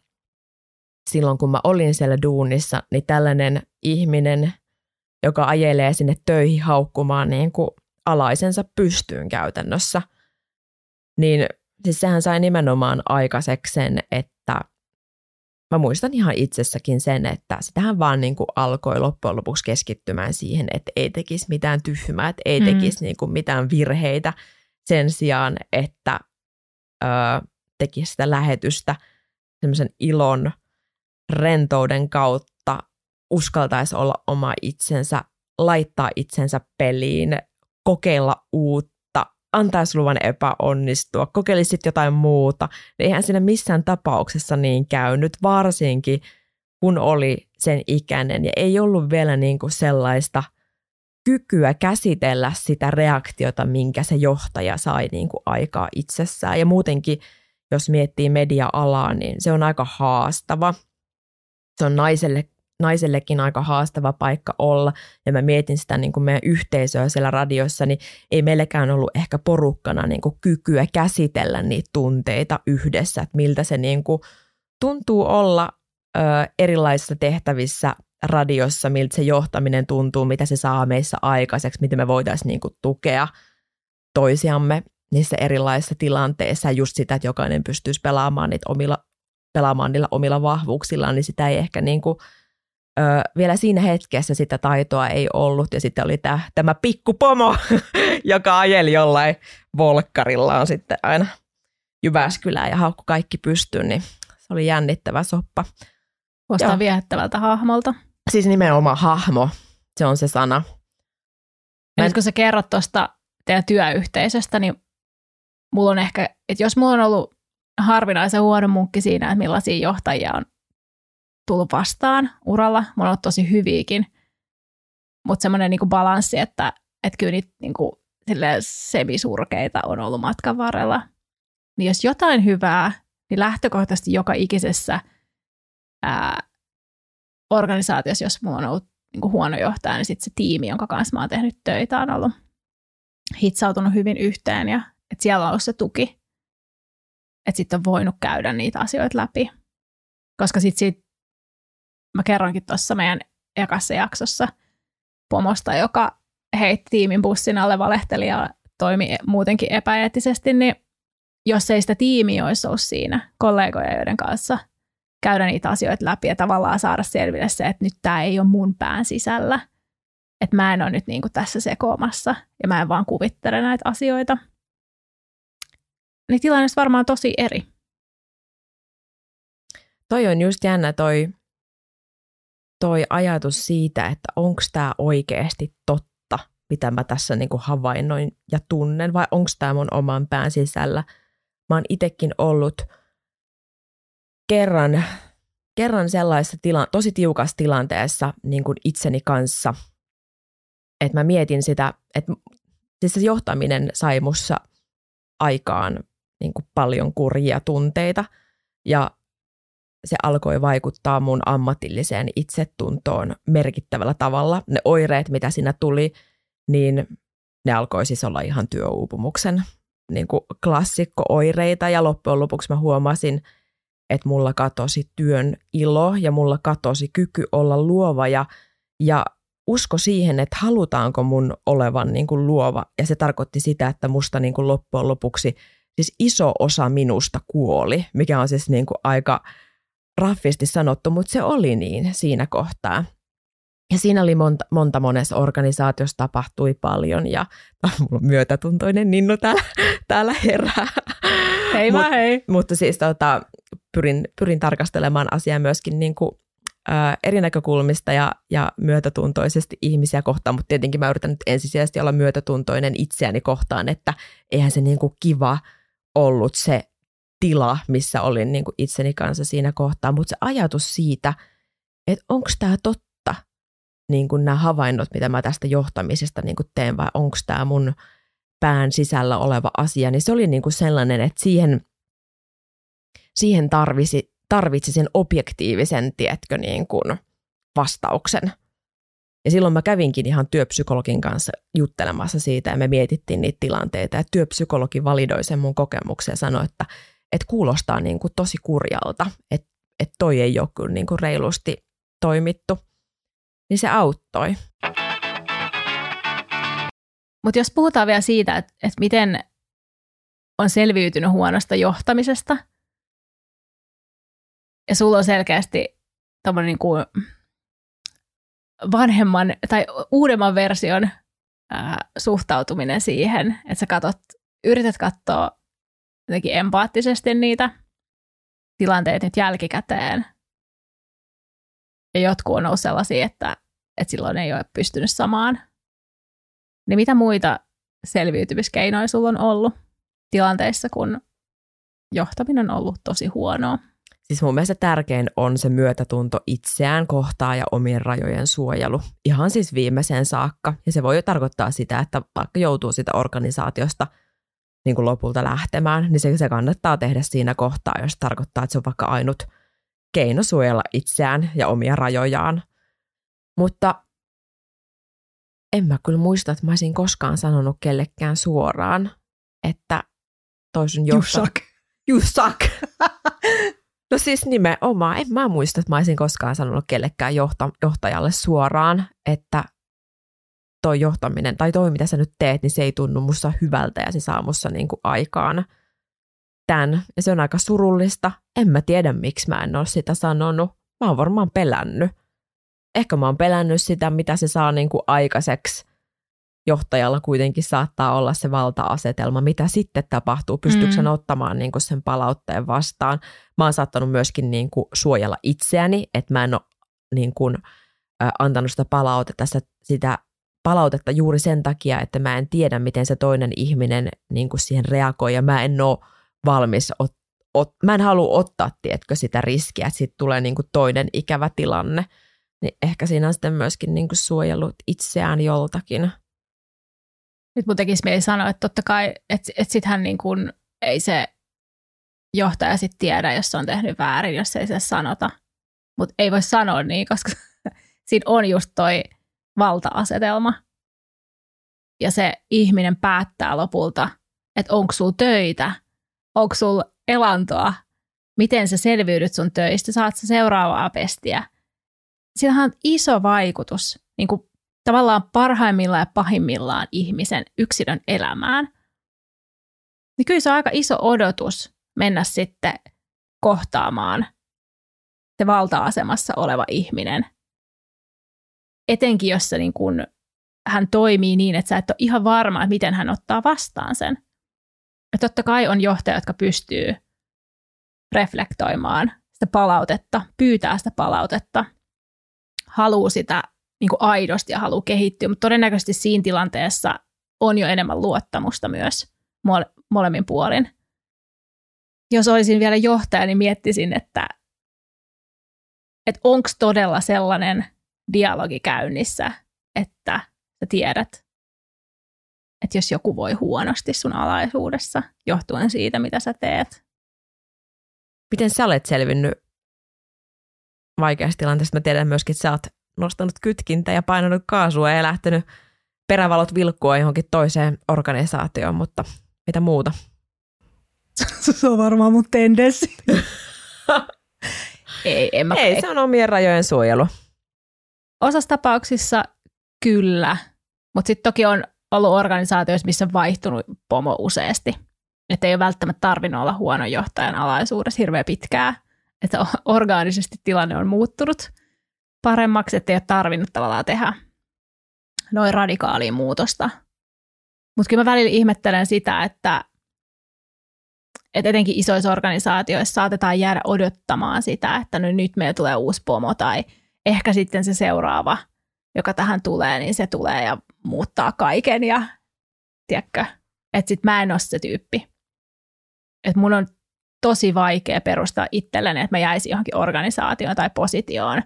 silloin kun mä olin siellä duunissa, niin tällainen ihminen, joka ajelee sinne töihin haukkumaan niin kuin alaisensa pystyyn käytännössä, niin siis sehän sai nimenomaan aikaiseksi sen, että mä muistan ihan itsessäkin sen, että sitähän vaan niin kuin alkoi loppujen lopuksi keskittymään siihen, että ei tekisi mitään tyhmää, että ei tekisi niin kuin mitään virheitä sen sijaan, että teki sitä lähetystä semmoisen ilon, rentouden kautta, uskaltaisi olla oma itsensä, laittaa itsensä peliin, kokeilla uutta, antaisi luvan epäonnistua, kokeilisi sitten jotain muuta. Eihän siinä missään tapauksessa niin käynyt, varsinkin kun oli sen ikäinen ja ei ollut vielä niin kuin sellaista kykyä käsitellä sitä reaktiota, minkä se johtaja sai niin kuin aikaa itsessään. Ja muutenkin, jos miettii media-alaa, niin se on aika haastava. Se on naisellekin aika haastava paikka olla. Ja mä mietin sitä niin kuin meidän yhteisöä siellä radiossa, niin ei meillekään ollut ehkä porukkana niin kuin kykyä käsitellä niitä tunteita yhdessä, että miltä se niin kuin tuntuu olla erilaisissa tehtävissä radiossa, miltä se johtaminen tuntuu, mitä se saa meissä aikaiseksi, miten me voitaisiin niin kuin tukea toisiamme niissä erilaisissa tilanteissa. Just sitä, että jokainen pystyisi pelaamaan niillä omilla vahvuuksillaan, niin sitä ei ehkä niin kuin, vielä siinä hetkessä sitä taitoa ei ollut. Ja sitten oli tämä pikkupomo, joka ajeli jollain volkkarilla on sitten aina Jyväskylään ja haukku kaikki pystyyn, niin se oli jännittävä soppa. Kuulostaa viehättävältä hahmolta. Siis nimenomaan hahmo, se on se sana. Ja nyt kun sä kerrot tuosta teidän työyhteisöstä, niin mulla on ehkä, että jos mulla on ollut harvinaisen huono munkki siinä, että millaisia johtajia on tullut vastaan uralla, mulla on ollut tosi hyviäkin, mutta semmoinen niinku balanssi, että kyllä niitä niinku semisurkeita on ollut matkan varrella. Niin jos jotain hyvää, niin lähtökohtaisesti joka ikisessä organisaatiossa, jos mulla on ollut niin huono johtaja, niin sitten se tiimi, jonka kanssa mä oon tehnyt töitä, on ollut hitsautunut hyvin yhteen ja että siellä on ollut se tuki, että sitten on voinut käydä niitä asioita läpi. Koska sitten mä kerronkin tuossa meidän ekassa jaksossa pomosta, joka heitti tiimin bussin alle, valehteli ja toimi muutenkin epäeettisesti, niin jos ei sitä tiimiä olisi ollut siinä, kollegoja, joiden kanssa käydä niitä asioita läpi ja tavallaan saada selville se, että nyt tämä ei ole mun pään sisällä. Että mä en ole nyt niin kuin tässä sekoomassa ja mä en vaan kuvittele näitä asioita. Niin tilanne on varmaan tosi eri. Toi on just jännä toi ajatus siitä, että onko tämä oikeasti totta, mitä mä tässä niin kuin havainnoin ja tunnen, vai onko tämä mun oman pään sisällä. Mä oon itsekin ollut kerran kerran sellaisessa tosi tiukassa tilanteessa niin kuin itseni kanssa, että mä mietin sitä, että siis se johtaminen sai mussa aikaan niin kuin paljon kurjia tunteita ja se alkoi vaikuttaa mun ammatilliseen itsetuntoon merkittävällä tavalla. Ne oireet, mitä siinä tuli, niin ne alkoi siis olla ihan työuupumuksen niin kuin klassikko-oireita ja loppujen lopuksi mä huomasin, että mulla katosi työn ilo ja mulla katosi kyky olla luova ja usko siihen, että halutaanko mun olevan niin kuin luova. Ja se tarkoitti sitä, että musta niin kuin loppujen lopuksi siis iso osa minusta kuoli, mikä on siis niin kuin aika raffisti sanottu, mutta se oli niin siinä kohtaa. Ja siinä oli monta monessa organisaatiossa tapahtui paljon ja mulla on myötätuntoinen ninnu täällä herää. Hei vaan hei. Mutta siis pyrin tarkastelemaan asiaa myöskin niin kuin, eri näkökulmista ja myötätuntoisesti ihmisiä kohtaan, mutta tietenkin mä yritän nyt ensisijaisesti olla myötätuntoinen itseäni kohtaan, että eihän se niin kuin kiva ollut se tila, missä olin niin kuin itseni kanssa siinä kohtaa, mutta se ajatus siitä, että onko tämä totta, niin kuin nämä havainnot, mitä mä tästä johtamisesta niin kuin teen, vai onko tämä mun pään sisällä oleva asia, niin se oli niin kuin sellainen, että siihen tarvitsi sen objektiivisen, tiedätkö, niin kuin vastauksen. Ja silloin mä kävinkin ihan työpsykologin kanssa juttelemassa siitä, ja me mietittiin niitä tilanteita, ja työpsykologi validoi sen mun kokemuksen ja sanoi, että kuulostaa niin kuin tosi kurjalta, että toi ei ole kyllä niin kuin reilusti toimittu. Niin se auttoi. Mutta jos puhutaan vielä siitä, että miten on selviytynyt huonosta johtamisesta, ja sulla on selkeästi tommoinen niin kuin vanhemman tai uudemman version suhtautuminen siihen, että sä yrität katsoa jotenkin empaattisesti niitä tilanteita nyt jälkikäteen. Ja jotkut on ollut sellaisia, että silloin ei ole pystynyt samaan. Niin mitä muita selviytymiskeinoja sulla on ollut tilanteissa, kun johtaminen on ollut tosi huonoa? Siis mun mielestä tärkein on se myötätunto itseään kohtaan ja omien rajojen suojelu. Ihan siis viimeiseen saakka. Ja se voi jo tarkoittaa sitä, että vaikka joutuu sitä organisaatiosta niin kuin lopulta lähtemään, niin se kannattaa tehdä siinä kohtaa, jos tarkoittaa, että se on vaikka ainut keino suojella itseään ja omia rajojaan. Mutta en mä kyllä muista, että mä olisin koskaan sanonut kellekään suoraan, että toisen You suck! No siis nimenomaan. En mä muista, että mä olisin koskaan sanonut kellekään johtajalle suoraan, että toi johtaminen tai toi, mitä sä nyt teet, niin se ei tunnu musta hyvältä ja se saa musta niin kuin aikaan tämän. Ja se on aika surullista. En mä tiedä, miksi mä en ole sitä sanonut. Mä oon varmaan pelännyt. Ehkä mä oon pelännyt sitä, mitä se saa niin kuin aikaiseksi. Johtajalla kuitenkin saattaa olla se valta-asetelma, mitä sitten tapahtuu. Pystyykö sen ottamaan niin kuin sen palautteen vastaan? Mä oon saattanut myöskin niin kuin suojella itseäni, että mä en ole niin kuin antanut sitä palautetta, palautetta juuri sen takia, että mä en tiedä, miten se toinen ihminen niin kuin siihen reagoi ja mä en ole valmis mä en halua ottaa, tiedätkö, sitä riskiä, että siitä tulee niin kuin toinen ikävä tilanne. Niin ehkä siinä on sitten myöskin niin kuin suojellut itseään joltakin. Nyt mun tekisi mieli sanoa, että totta kai, että sittenhän niin kuin ei se johtaja sit tiedä, jos se on tehnyt väärin, jos ei se sanota. Mutta ei voi sanoa niin, koska siinä on just toi valta-asetelma. Ja se ihminen päättää lopulta, että onko sulla töitä, onko sulla elantoa, miten sä selviydyt sun töistä, saat sä seuraavaa pestiä. Sillähän on iso vaikutus, niin kuin tavallaan parhaimmillaan ja pahimmillaan ihmisen yksilön elämään. Niin kyllä se on aika iso odotus mennä sitten kohtaamaan se valta-asemassa oleva ihminen. Etenkin jos se niin kuin, hän toimii niin, että sä et ole ihan varma, että miten hän ottaa vastaan sen. Ja totta kai on johtajia, jotka pystyy reflektoimaan sitä palautetta, pyytää sitä palautetta, haluaa sitä niin kuin aidosti ja haluaa kehittyä, mutta todennäköisesti siinä tilanteessa on jo enemmän luottamusta myös molemmin puolin. Jos olisin vielä johtaja, niin miettisin, että että onko todella sellainen dialogi käynnissä, että sä tiedät, että jos joku voi huonosti sun alaisuudessa johtuen siitä, mitä sä teet. Miten sä olet selvinnyt vaikeasta tilanteesta? Mä tiedän myöskin, että sä oot nostanut kytkintä ja painanut kaasua ja lähtenyt perävalot vilkkua johonkin toiseen organisaatioon, mutta mitä muuta? Se on varmaan mun tendenssi. Ei, se on omien rajojen suojelu. Osassa tapauksissa kyllä, mutta sitten toki on ollut organisaatioissa, missä on vaihtunut pomo useasti. Että ei ole välttämättä tarvinnut olla huonon johtajan alaisuudessa hirveän pitkään. Että orgaanisesti tilanne on muuttunut paremmaksi, ettei ole tarvinnut tavallaan tehdä noin radikaalia muutosta. Mutta kyllä mä välillä ihmettelen sitä, että etenkin isoissa organisaatioissa saatetaan jäädä odottamaan sitä, että nyt meillä tulee uusi pomo tai ehkä sitten se seuraava, joka tähän tulee, niin se tulee ja muuttaa kaiken ja tiedätkö, että sit mä en ole se tyyppi. Että mun on tosi vaikea perustaa itselleni, että mä jäisin johonkin organisaatioon tai positioon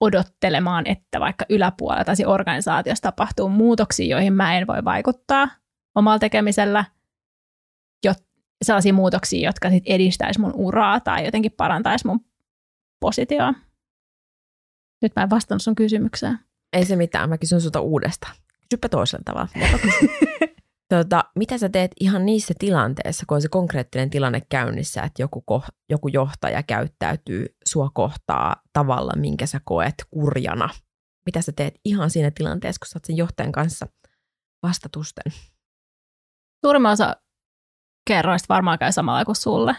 odottelemaan, että vaikka yläpuolella tai organisaatiossa tapahtuu muutoksia, joihin mä en voi vaikuttaa omalla tekemisellä, sellaisia muutoksia, jotka sit edistäisi mun uraa tai jotenkin parantaisi mun positioa. Nyt mä en vastannut sun kysymykseen. Ei se mitään, mä kysyn sulta uudestaan. Kysypä toisella tavalla. Mitä sä teet ihan niissä tilanteissa, kun on se konkreettinen tilanne käynnissä, että joku johtaja käyttäytyy sua kohtaa tavalla, minkä sä koet kurjana? Mitä sä teet ihan siinä tilanteessa, kun sä oot sen johtajan kanssa vastatusten? Suurimman osa kerroista varmaan käy samalla kuin sulle.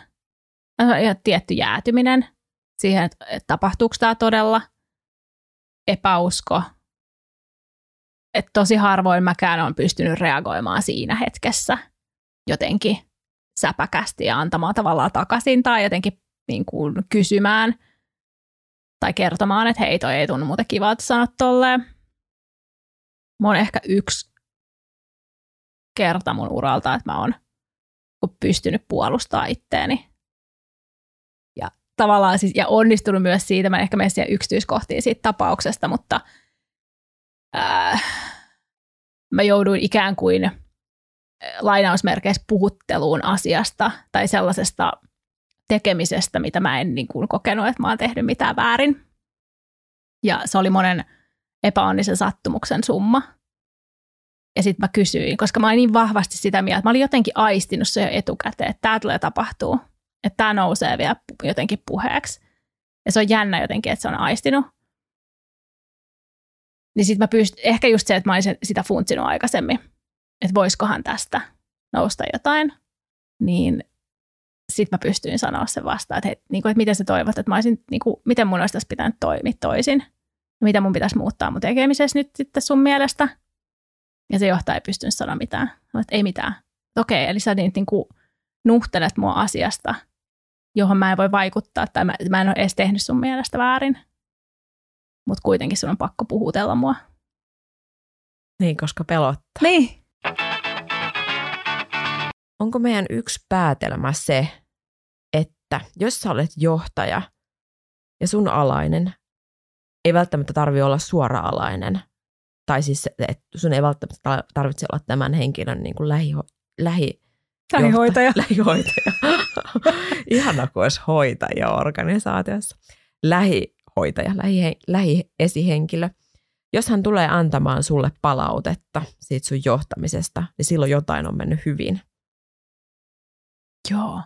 Ihan tietty jäätyminen siihen, että tapahtuuko tämä todella. Epäusko. Että tosi harvoin mäkään olen pystynyt reagoimaan siinä hetkessä jotenkin säpäkästi ja antamaan tavallaan takaisin tai jotenkin niin kuin kysymään tai kertomaan, että hei, toi ei tunnu muuten kivalta sanoa tolleen. Mä oon ehkä yksi kerta mun uralta, että mä oon pystynyt puolustamaan itteeni. Ja tavallaan siis, ja onnistunut myös siitä, mä en ehkä mene siihen yksityiskohtiin siitä tapauksesta, mutta mä jouduin ikään kuin lainausmerkeissä puhutteluun asiasta tai sellaisesta tekemisestä, mitä mä en niin kuin kokenut, että mä oon tehnyt mitään väärin. Ja se oli monen epäonnisen sattumuksen summa. Ja sitten mä kysyin, koska mä olin niin vahvasti sitä mieltä, että mä olin jotenkin aistinut se jo etukäteen, että tämä tulee tapahtuu, että tämä nousee vielä jotenkin puheeksi. Ja se on jännä jotenkin, että se on aistinut. Niin sitten mä ehkä just se, että mä olin sitä funtsinut aikaisemmin, että voisikohan tästä nousta jotain, niin sitten mä pystyin sanoa sen vastaan, että, hei, niin kuin, että miten sä toivot, että mä olisin, niin kuin, miten mun olisi tässä pitänyt toimia toisin, mitä mun pitäisi muuttaa mun tekemisessä nyt sitten sun mielestä. Ja se johtaja ei pystynyt sanoa mitään. Mä ei mitään. Okei, eli sä niin kuin nuhtelet mua asiasta, johon mä en voi vaikuttaa, tai mä en ole edes tehnyt sun mielestä väärin. Mutta kuitenkin sun on pakko puhutella mua. Niin, koska pelottaa. Niin. Onko meidän yksi päätelmä se, että jos sä olet johtaja ja sun alainen, ei välttämättä tarvitse olla suora alainen, tai siis että sun ei välttämättä tarvitse olla tämän henkilön niin kuin lähihoitaja. Ihana, kun olisi hoitaja organisaatiossa. Lähiesihenkilö. Jos hän tulee antamaan sulle palautetta siitä sun johtamisesta, niin silloin jotain on mennyt hyvin. Joo.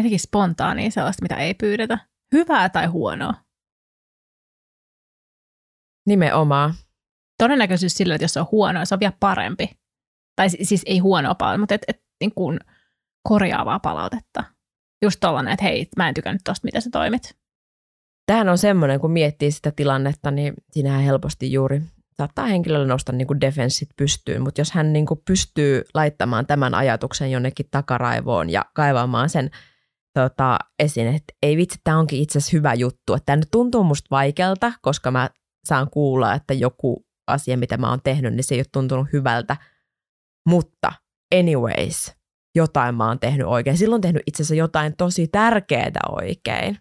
Etenkin spontaania sellaista, mitä ei pyydetä. Hyvää tai huonoa? Nimenomaan. Todennäköisyys sillä, että jos se on huonoa, se on vielä parempi. Tai siis ei huonoa palautetta, mutta niin kuin korjaavaa palautetta. Just tollainen, että hei, mä en tykännyt tosta, mitä sä toimit. Tämähän on semmoinen, kun miettii sitä tilannetta, niin siinähän helposti juuri saattaa henkilölle nousta niin kuin defenssit pystyyn, mutta jos hän niin kuin pystyy laittamaan tämän ajatuksen jonnekin takaraivoon ja kaivaamaan sen esiin, että ei vitsi, tämä onkin itse asiassa hyvä juttu, että tämä nyt tuntuu musta vaikealta, koska mä saan kuulla, että joku asia, mitä mä oon tehnyt, niin se ei ole tuntunut hyvältä, mutta anyways, jotain mä oon tehnyt oikein. Silloin on tehnyt itse asiassa jotain tosi tärkeää oikein.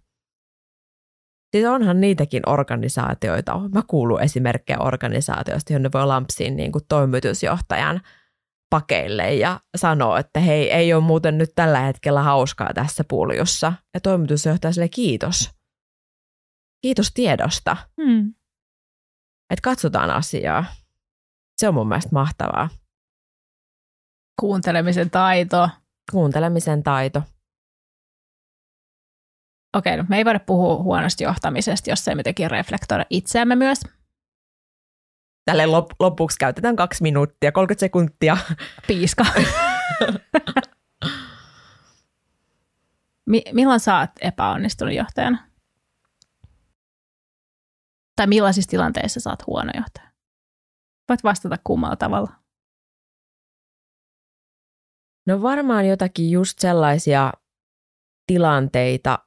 Siis onhan niitäkin organisaatioita. Mä kuulun esimerkkejä organisaatioista, jonne voi lampsiin niin kuin toimitusjohtajan pakeille ja sanoo, että hei, ei ole muuten nyt tällä hetkellä hauskaa tässä puljussa. Ja toimitusjohtaja sille kiitos. Kiitos tiedosta. Että katsotaan asiaa. Se on mun mielestä mahtavaa. Kuuntelemisen taito. Kuuntelemisen taito. Okei, no me ei voida puhua huonosti johtamisesta, jos ei mitenkään reflektoida itseämme myös. Tälle lopuksi käytetään 2 minuuttia, 30 sekuntia. Piiska. Milloin sä oot epäonnistunut johtajana? Tai millaisissa tilanteissa sä oot huono johtaja? Voit vastata kummalla tavalla. No varmaan jotakin just sellaisia tilanteita,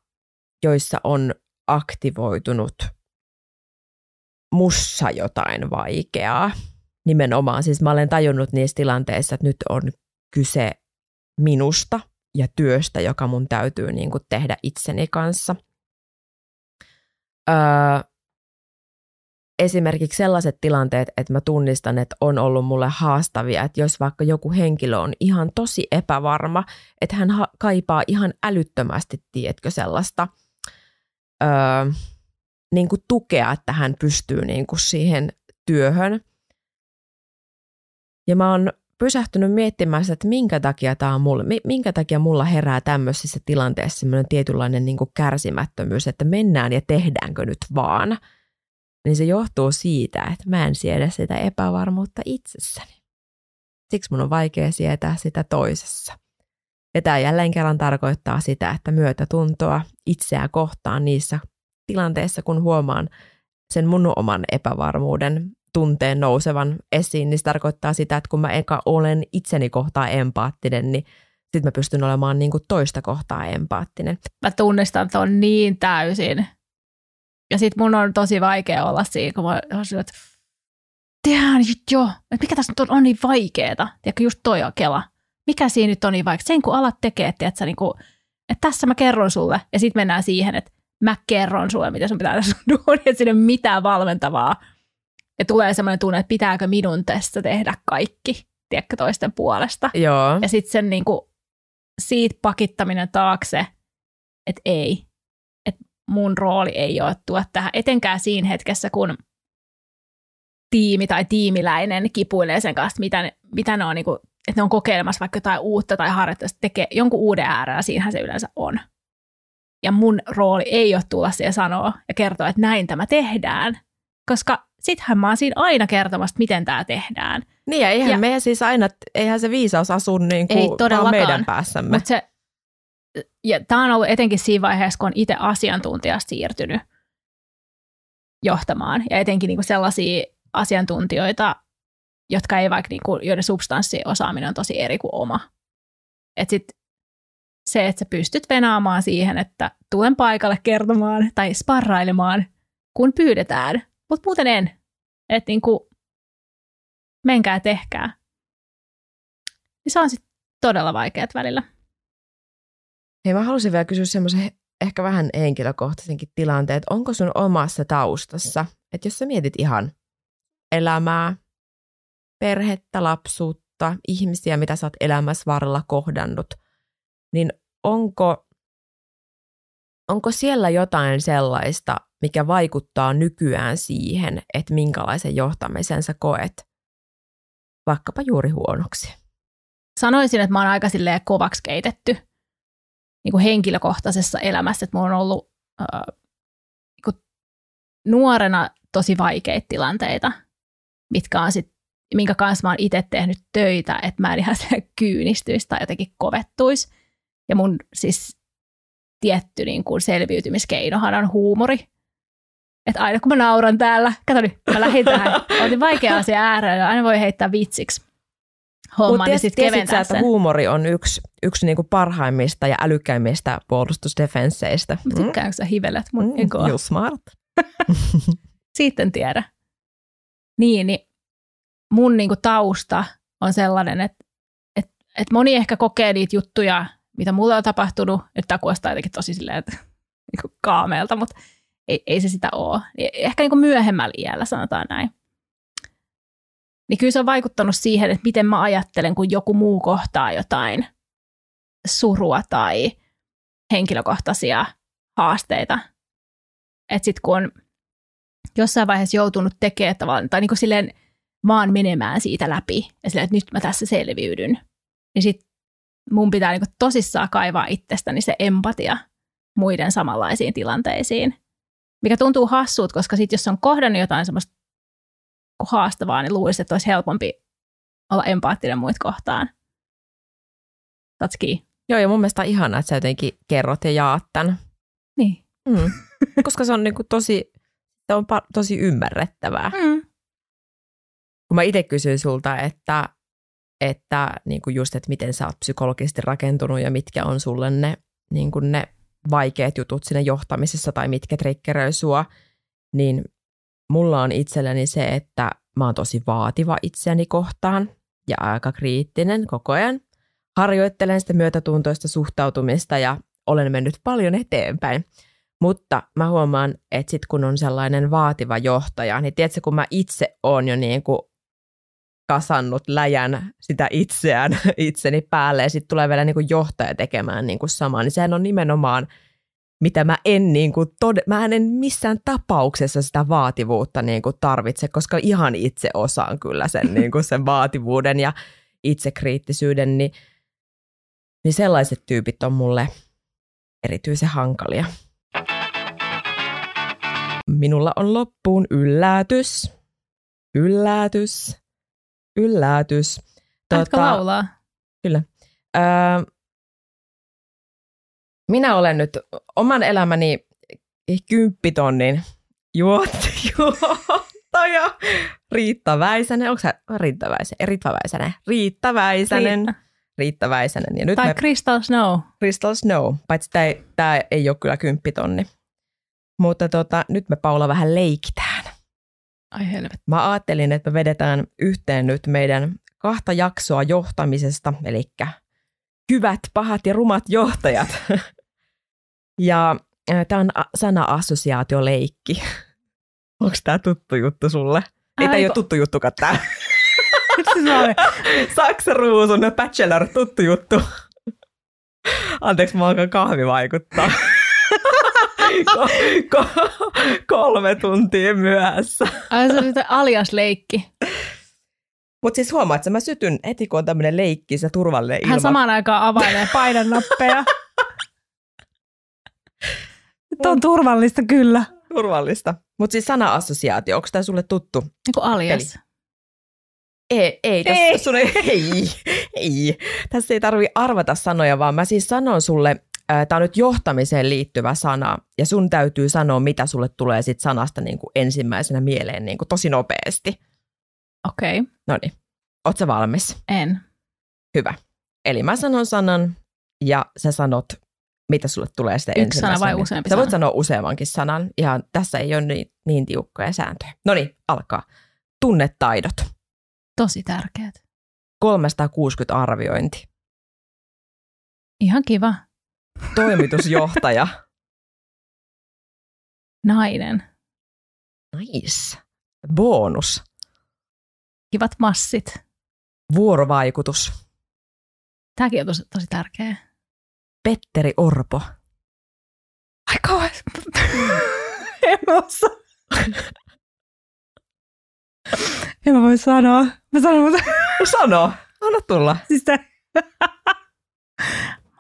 joissa on aktivoitunut mussa jotain vaikeaa. Nimenomaan siis mä olen tajunnut niissä tilanteissa, että nyt on kyse minusta ja työstä, joka mun täytyy niin kuin tehdä itseni kanssa. Esimerkiksi sellaiset tilanteet, että mä tunnistan, että on ollut mulle haastavia, että jos vaikka joku henkilö on ihan tosi epävarma, että hän kaipaa ihan älyttömästi, tiedätkö, sellaista niin kuin tukea, että hän pystyy niin kuin siihen työhön. Ja mä oon pysähtynyt miettimään, että minkä takia tämä on mulle, minkä takia mulla herää tämmöisessä tilanteessa semmoinen tietynlainen niin kuin kärsimättömyys, että mennään ja tehdäänkö nyt vaan. Niin se johtuu siitä, että mä en siedä sitä epävarmuutta itsessäni. Siksi mun on vaikea sietää sitä toisessa. Ja tämä jälleen kerran tarkoittaa sitä, että myötätuntoa itseä kohtaan niissä tilanteissa, kun huomaan sen mun oman epävarmuuden tunteen nousevan esiin, niin se tarkoittaa sitä, että kun mä eka olen itseni kohtaan empaattinen, niin sit mä pystyn olemaan niin kuin toista kohtaan empaattinen. Mä tunnistan ton niin täysin. Ja sit mun on tosi vaikea olla siinä, kun mä oon sillä, että tehdään nyt jo, että mikä tässä nyt on niin vaikeeta, tiedätkö, just toi on kela. Mikä siinä nyt on niin vaikea, sen kun alat tekee, tiedätkö, niin kuin, että tässä mä kerron sulle, ja sit mennään siihen, että mä kerron sulle, mitä sun pitää tässä duunia, että siinä ei ole mitään valmentavaa. Ja tulee semmoinen tunne, että pitääkö minun tässä tehdä kaikki, tiedätkö, toisten puolesta. Joo. Ja sit sen niin kuin, siitä pakittaminen taakse, että ei. Mun rooli ei ole tuoda tähän, etenkään siinä hetkessä, kun tiimi tai tiimiläinen kipuilee sen kanssa, mitä ne on, niin kuin, että ne on kokeilemassa vaikka jotain uutta tai harjoittamassa, tekee jonkun uuden äärellä, siinähän se yleensä on. Ja mun rooli ei ole tulla siihen sanoa ja kertoa, että näin tämä tehdään, koska sittenhän mä oon siinä aina kertomassa, miten tämä tehdään. Niin ja eihän me siis aina, eihän se viisaus asu niin kuin vaan meidän päässämme. Ja tämä on ollut etenkin siinä vaiheessa, kun on itse asiantuntijasta siirtynyt johtamaan. Ja etenkin niinku sellaisia asiantuntijoita, jotka ei vaikka, niinku, joiden substanssiosaaminen on tosi eri kuin oma. Että sitten se, että sä pystyt venaamaan siihen, että tulen paikalle kertomaan tai sparrailemaan, kun pyydetään. Mutta muuten en. Että niinku, menkää tehkää. Ja se on sitten todella vaikeat välillä. Hei, mä halusin vielä kysyä semmoisen ehkä vähän henkilökohtaisenkin tilanteen, että onko sun omassa taustassa, että jos sä mietit ihan elämää, perhettä, lapsuutta, ihmisiä, mitä sä oot elämässä varrella kohdannut, niin onko siellä jotain sellaista, mikä vaikuttaa nykyään siihen, että minkälaisen johtamisen sä koet, vaikkapa juuri huonoksi? Sanoisin, että mä oon aika silleen kovaksi keitetty. Niin kuin henkilökohtaisessa elämässä, että minulla on ollut niin kuin nuorena tosi vaikeita tilanteita, mitkä on sit, minkä kanssa olen itse tehnyt töitä, että mä en ihan kyynistyisi tai jotenkin kovettuisi. Ja mun siis tietty niin kuin selviytymiskeinohan on huumori. Että aina kun mä nauran täällä, kato nyt, mä lähdin tähän, olin vaikea asia äärellä, aina voi heittää vitsiksi. Mutta tiesit sä, että huumori on yksi niinku parhaimmista ja älykkäimmistä puolustusdefensseistä. Mä tykkäänkö sä hivelet mun ekoa? You smart. Sitten tiedä. Niin mun niinku tausta on sellainen, että et moni ehkä kokee niitä juttuja, mitä mulla on tapahtunut. Nyt tämä kuulostaa jotenkin tosi silleen, että niinku kaameelta, mutta ei se sitä ole. Ehkä niin kuin myöhemmällä iällä sanotaan näin. Niin kyllä se on vaikuttanut siihen, että miten mä ajattelen, kun joku muu kohtaa jotain surua tai henkilökohtaisia haasteita. Että sitten kun on jossain vaiheessa joutunut tekemään tavallaan, tai niin kuin silleen vaan menemään siitä läpi, ja silleen, että nyt mä tässä selviydyn, niin sitten mun pitää niin kuin tosissaan kaivaa itsestäni se empatia muiden samanlaisiin tilanteisiin. Mikä tuntuu hassuut, koska sitten jos on kohdannut jotain semmoista haastavaa, niin luulisi, että olisi helpompi olla empaattinen muita kohtaan. Tatski. Joo, ja mun mielestä on ihanaa, että sä jotenkin kerrot ja jaat tämän. Niin. Mm. Koska se on niinku tosi ymmärrettävää. Mm. Kun mä itse kysyin sulta, että niinku just, että miten sä oot psykologisesti rakentunut ja mitkä on sulle niinku ne vaikeat jutut siinä johtamisessa tai mitkä triggeröi sua, niin mulla on itselleni se, että mä oon tosi vaativa itseäni kohtaan ja aika kriittinen koko ajan. Harjoittelen sitä myötätuntoista suhtautumista ja olen mennyt paljon eteenpäin. Mutta mä huomaan, että sit kun on sellainen vaativa johtaja, niin tiedätkö, kun mä itse oon jo niin kuin kasannut läjän sitä itseni päälle ja sitten tulee vielä niin kuin johtaja tekemään niin kuin samaa, niin sehän on nimenomaan mitä mä en mä en missään tapauksessa sitä vaativuutta niin kuin tarvitse, koska ihan itse osaan kyllä sen niin kuin sen vaativuuden ja itsekriittisyyden, niin sellaiset tyypit on mulle erityisen hankalia. Minulla on loppuun yllätys. Haluatko laulaa? Kyllä. Minä olen nyt oman elämäni 10 000 euron juottaja Riitta Väisänen. Onko sä Riitta Väisänen? Riitta Väisänen. Ja nyt tai Crystal Snow. Paitsi tämä ei ole kyllä 10 000 euron. Mutta nyt me Paula vähän leikitään. Ai helvet. Mä ajattelin, että me vedetään yhteen nyt meidän 2 jaksoa johtamisesta, eli hyvät, pahat ja rumat johtajat. Ja tämä on sana-assosiaatioleikki. Onko tämä tuttu juttu sulle? Ei tämä ei ole tuttu juttukaan tämä. Saksaruusun bachelor, tuttu juttu. Anteeksi, mä alkan kahvi vaikuttaa. 3 tuntia myöhässä. Ai se on aliasleikki. Mutta siis huomaat, että mä sytyn heti, kun on tämmöinen leikki, se turvallinen ilma. Hän samaan aikaan availee painannappeja. Tämä on turvallista, kyllä. Turvallista. Mutta siis sana-assosiaatio, onko tämä sulle tuttu? Joku alias. Ei. Tässä ei tarvitse arvata sanoja, vaan mä siis sanon sulle, tämä on nyt johtamiseen liittyvä sana, ja sun täytyy sanoa, mitä sulle tulee sit sanasta niin kuin ensimmäisenä mieleen niin kuin tosi nopeasti. Okei. Okay. No niin. Ootko sä valmis? En. Hyvä. Eli mä sanon sanan ja sä sanot, mitä sulle tulee sitten ensimmäisenä. Yksi sana vai useampi sana? Sä voit sanoa useammankin sanan. Ihan tässä ei ole niin tiukkoja sääntöjä. No niin, alkaa. Tunnetaidot. Tosi tärkeät. 360 arviointi. Ihan kiva. Toimitusjohtaja. Nainen. Nice. Bonus. Kivat massit. Vuorovaikutus. Tämäkin on tosi tärkeä. Petteri Orpo. Ai kauas. En osaa. En mä voi sanoa. Mä sanon, mutta... Sano. Anna tulla. Siis tää...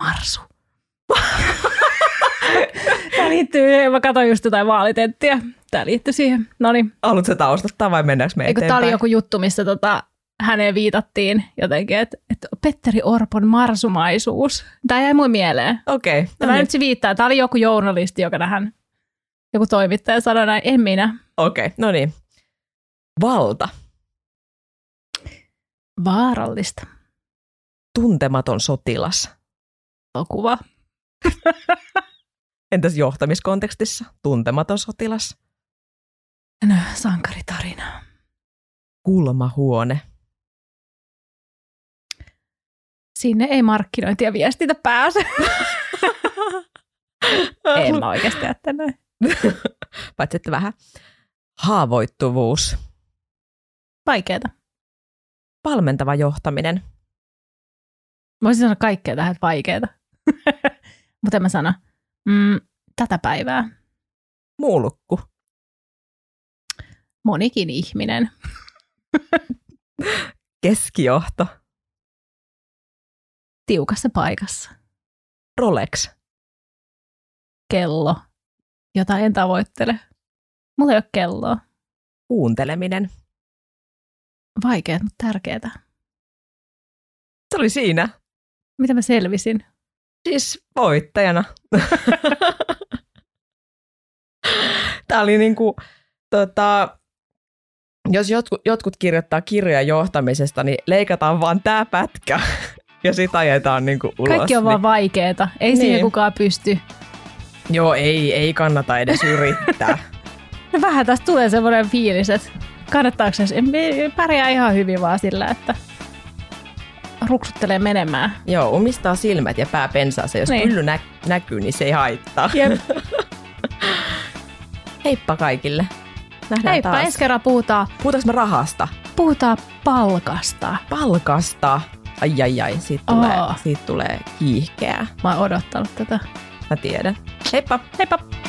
Marsu. Tää liittyy, mä katsoin just jotain vaalitettiä. Tää liittyy siihen. Noniin. Haluatko sä taustattaa vai mennäänkö me eteenpäin? Tää oli joku juttu, missä häneen viitattiin jotenkin, että Petteri Orpon marsumaisuus. Tää jäi mun mieleen. Okei. Okay. Tämä nyt se viittaa. Tää oli joku journalisti, joka tähän joku toimittaja sanoi näin. En minä. Okei, okay. No niin. Valta. Vaarallista. Tuntematon sotilas. Elokuva. Entäs johtamiskontekstissa? Tuntematon sotilas. No, sankaritarina. Kulmahuone. Sinne ei markkinointi ja viestintä pääse. En mä oikeasti ajattelin. Paitsi, että vähän. Haavoittuvuus. Vaikeeta. Valmentava johtaminen. Mä voisin sanoa kaikkea tähän, että vaikeeta. Mutta en mä sano. Tätä päivää. Muulukku. Monikin ihminen. Keskijohto. Tiukassa paikassa. Rolex. Kello, jota en tavoittele. Mulla ei ole kelloa. Kuunteleminen. Vaikeet, mutta tärkeetä. Se oli siinä. Mitä mä selvisin? Siis voittajana. Tää oli niinku, jos jotkut kirjoittaa kirjoja johtamisesta, niin leikataan vaan tää pätkä ja sit ajetaan niinku ulos. Kaikki on vaan vaikeeta. Ei niin. Siihen kukaan pysty. Joo, ei kannata edes yrittää. No vähän taas tulee semmoinen fiilis, että kannattaako en pärjää ihan hyvin vaan sillä, että ruksuttelee menemään. Joo, umistaa silmät ja pää pensaassa. Jos niin. Pylly näkyy, niin se ei haittaa. Jep. Heippa kaikille. Nähdään Heippa, taas. Ensi kerran puhutaan. Puhutaanko me rahasta? Puhutaan palkasta. Palkasta? Ai, siitä tulee kiihkeää. Mä oon odottanut tätä. Mä tiedän. Heippa! Heippa!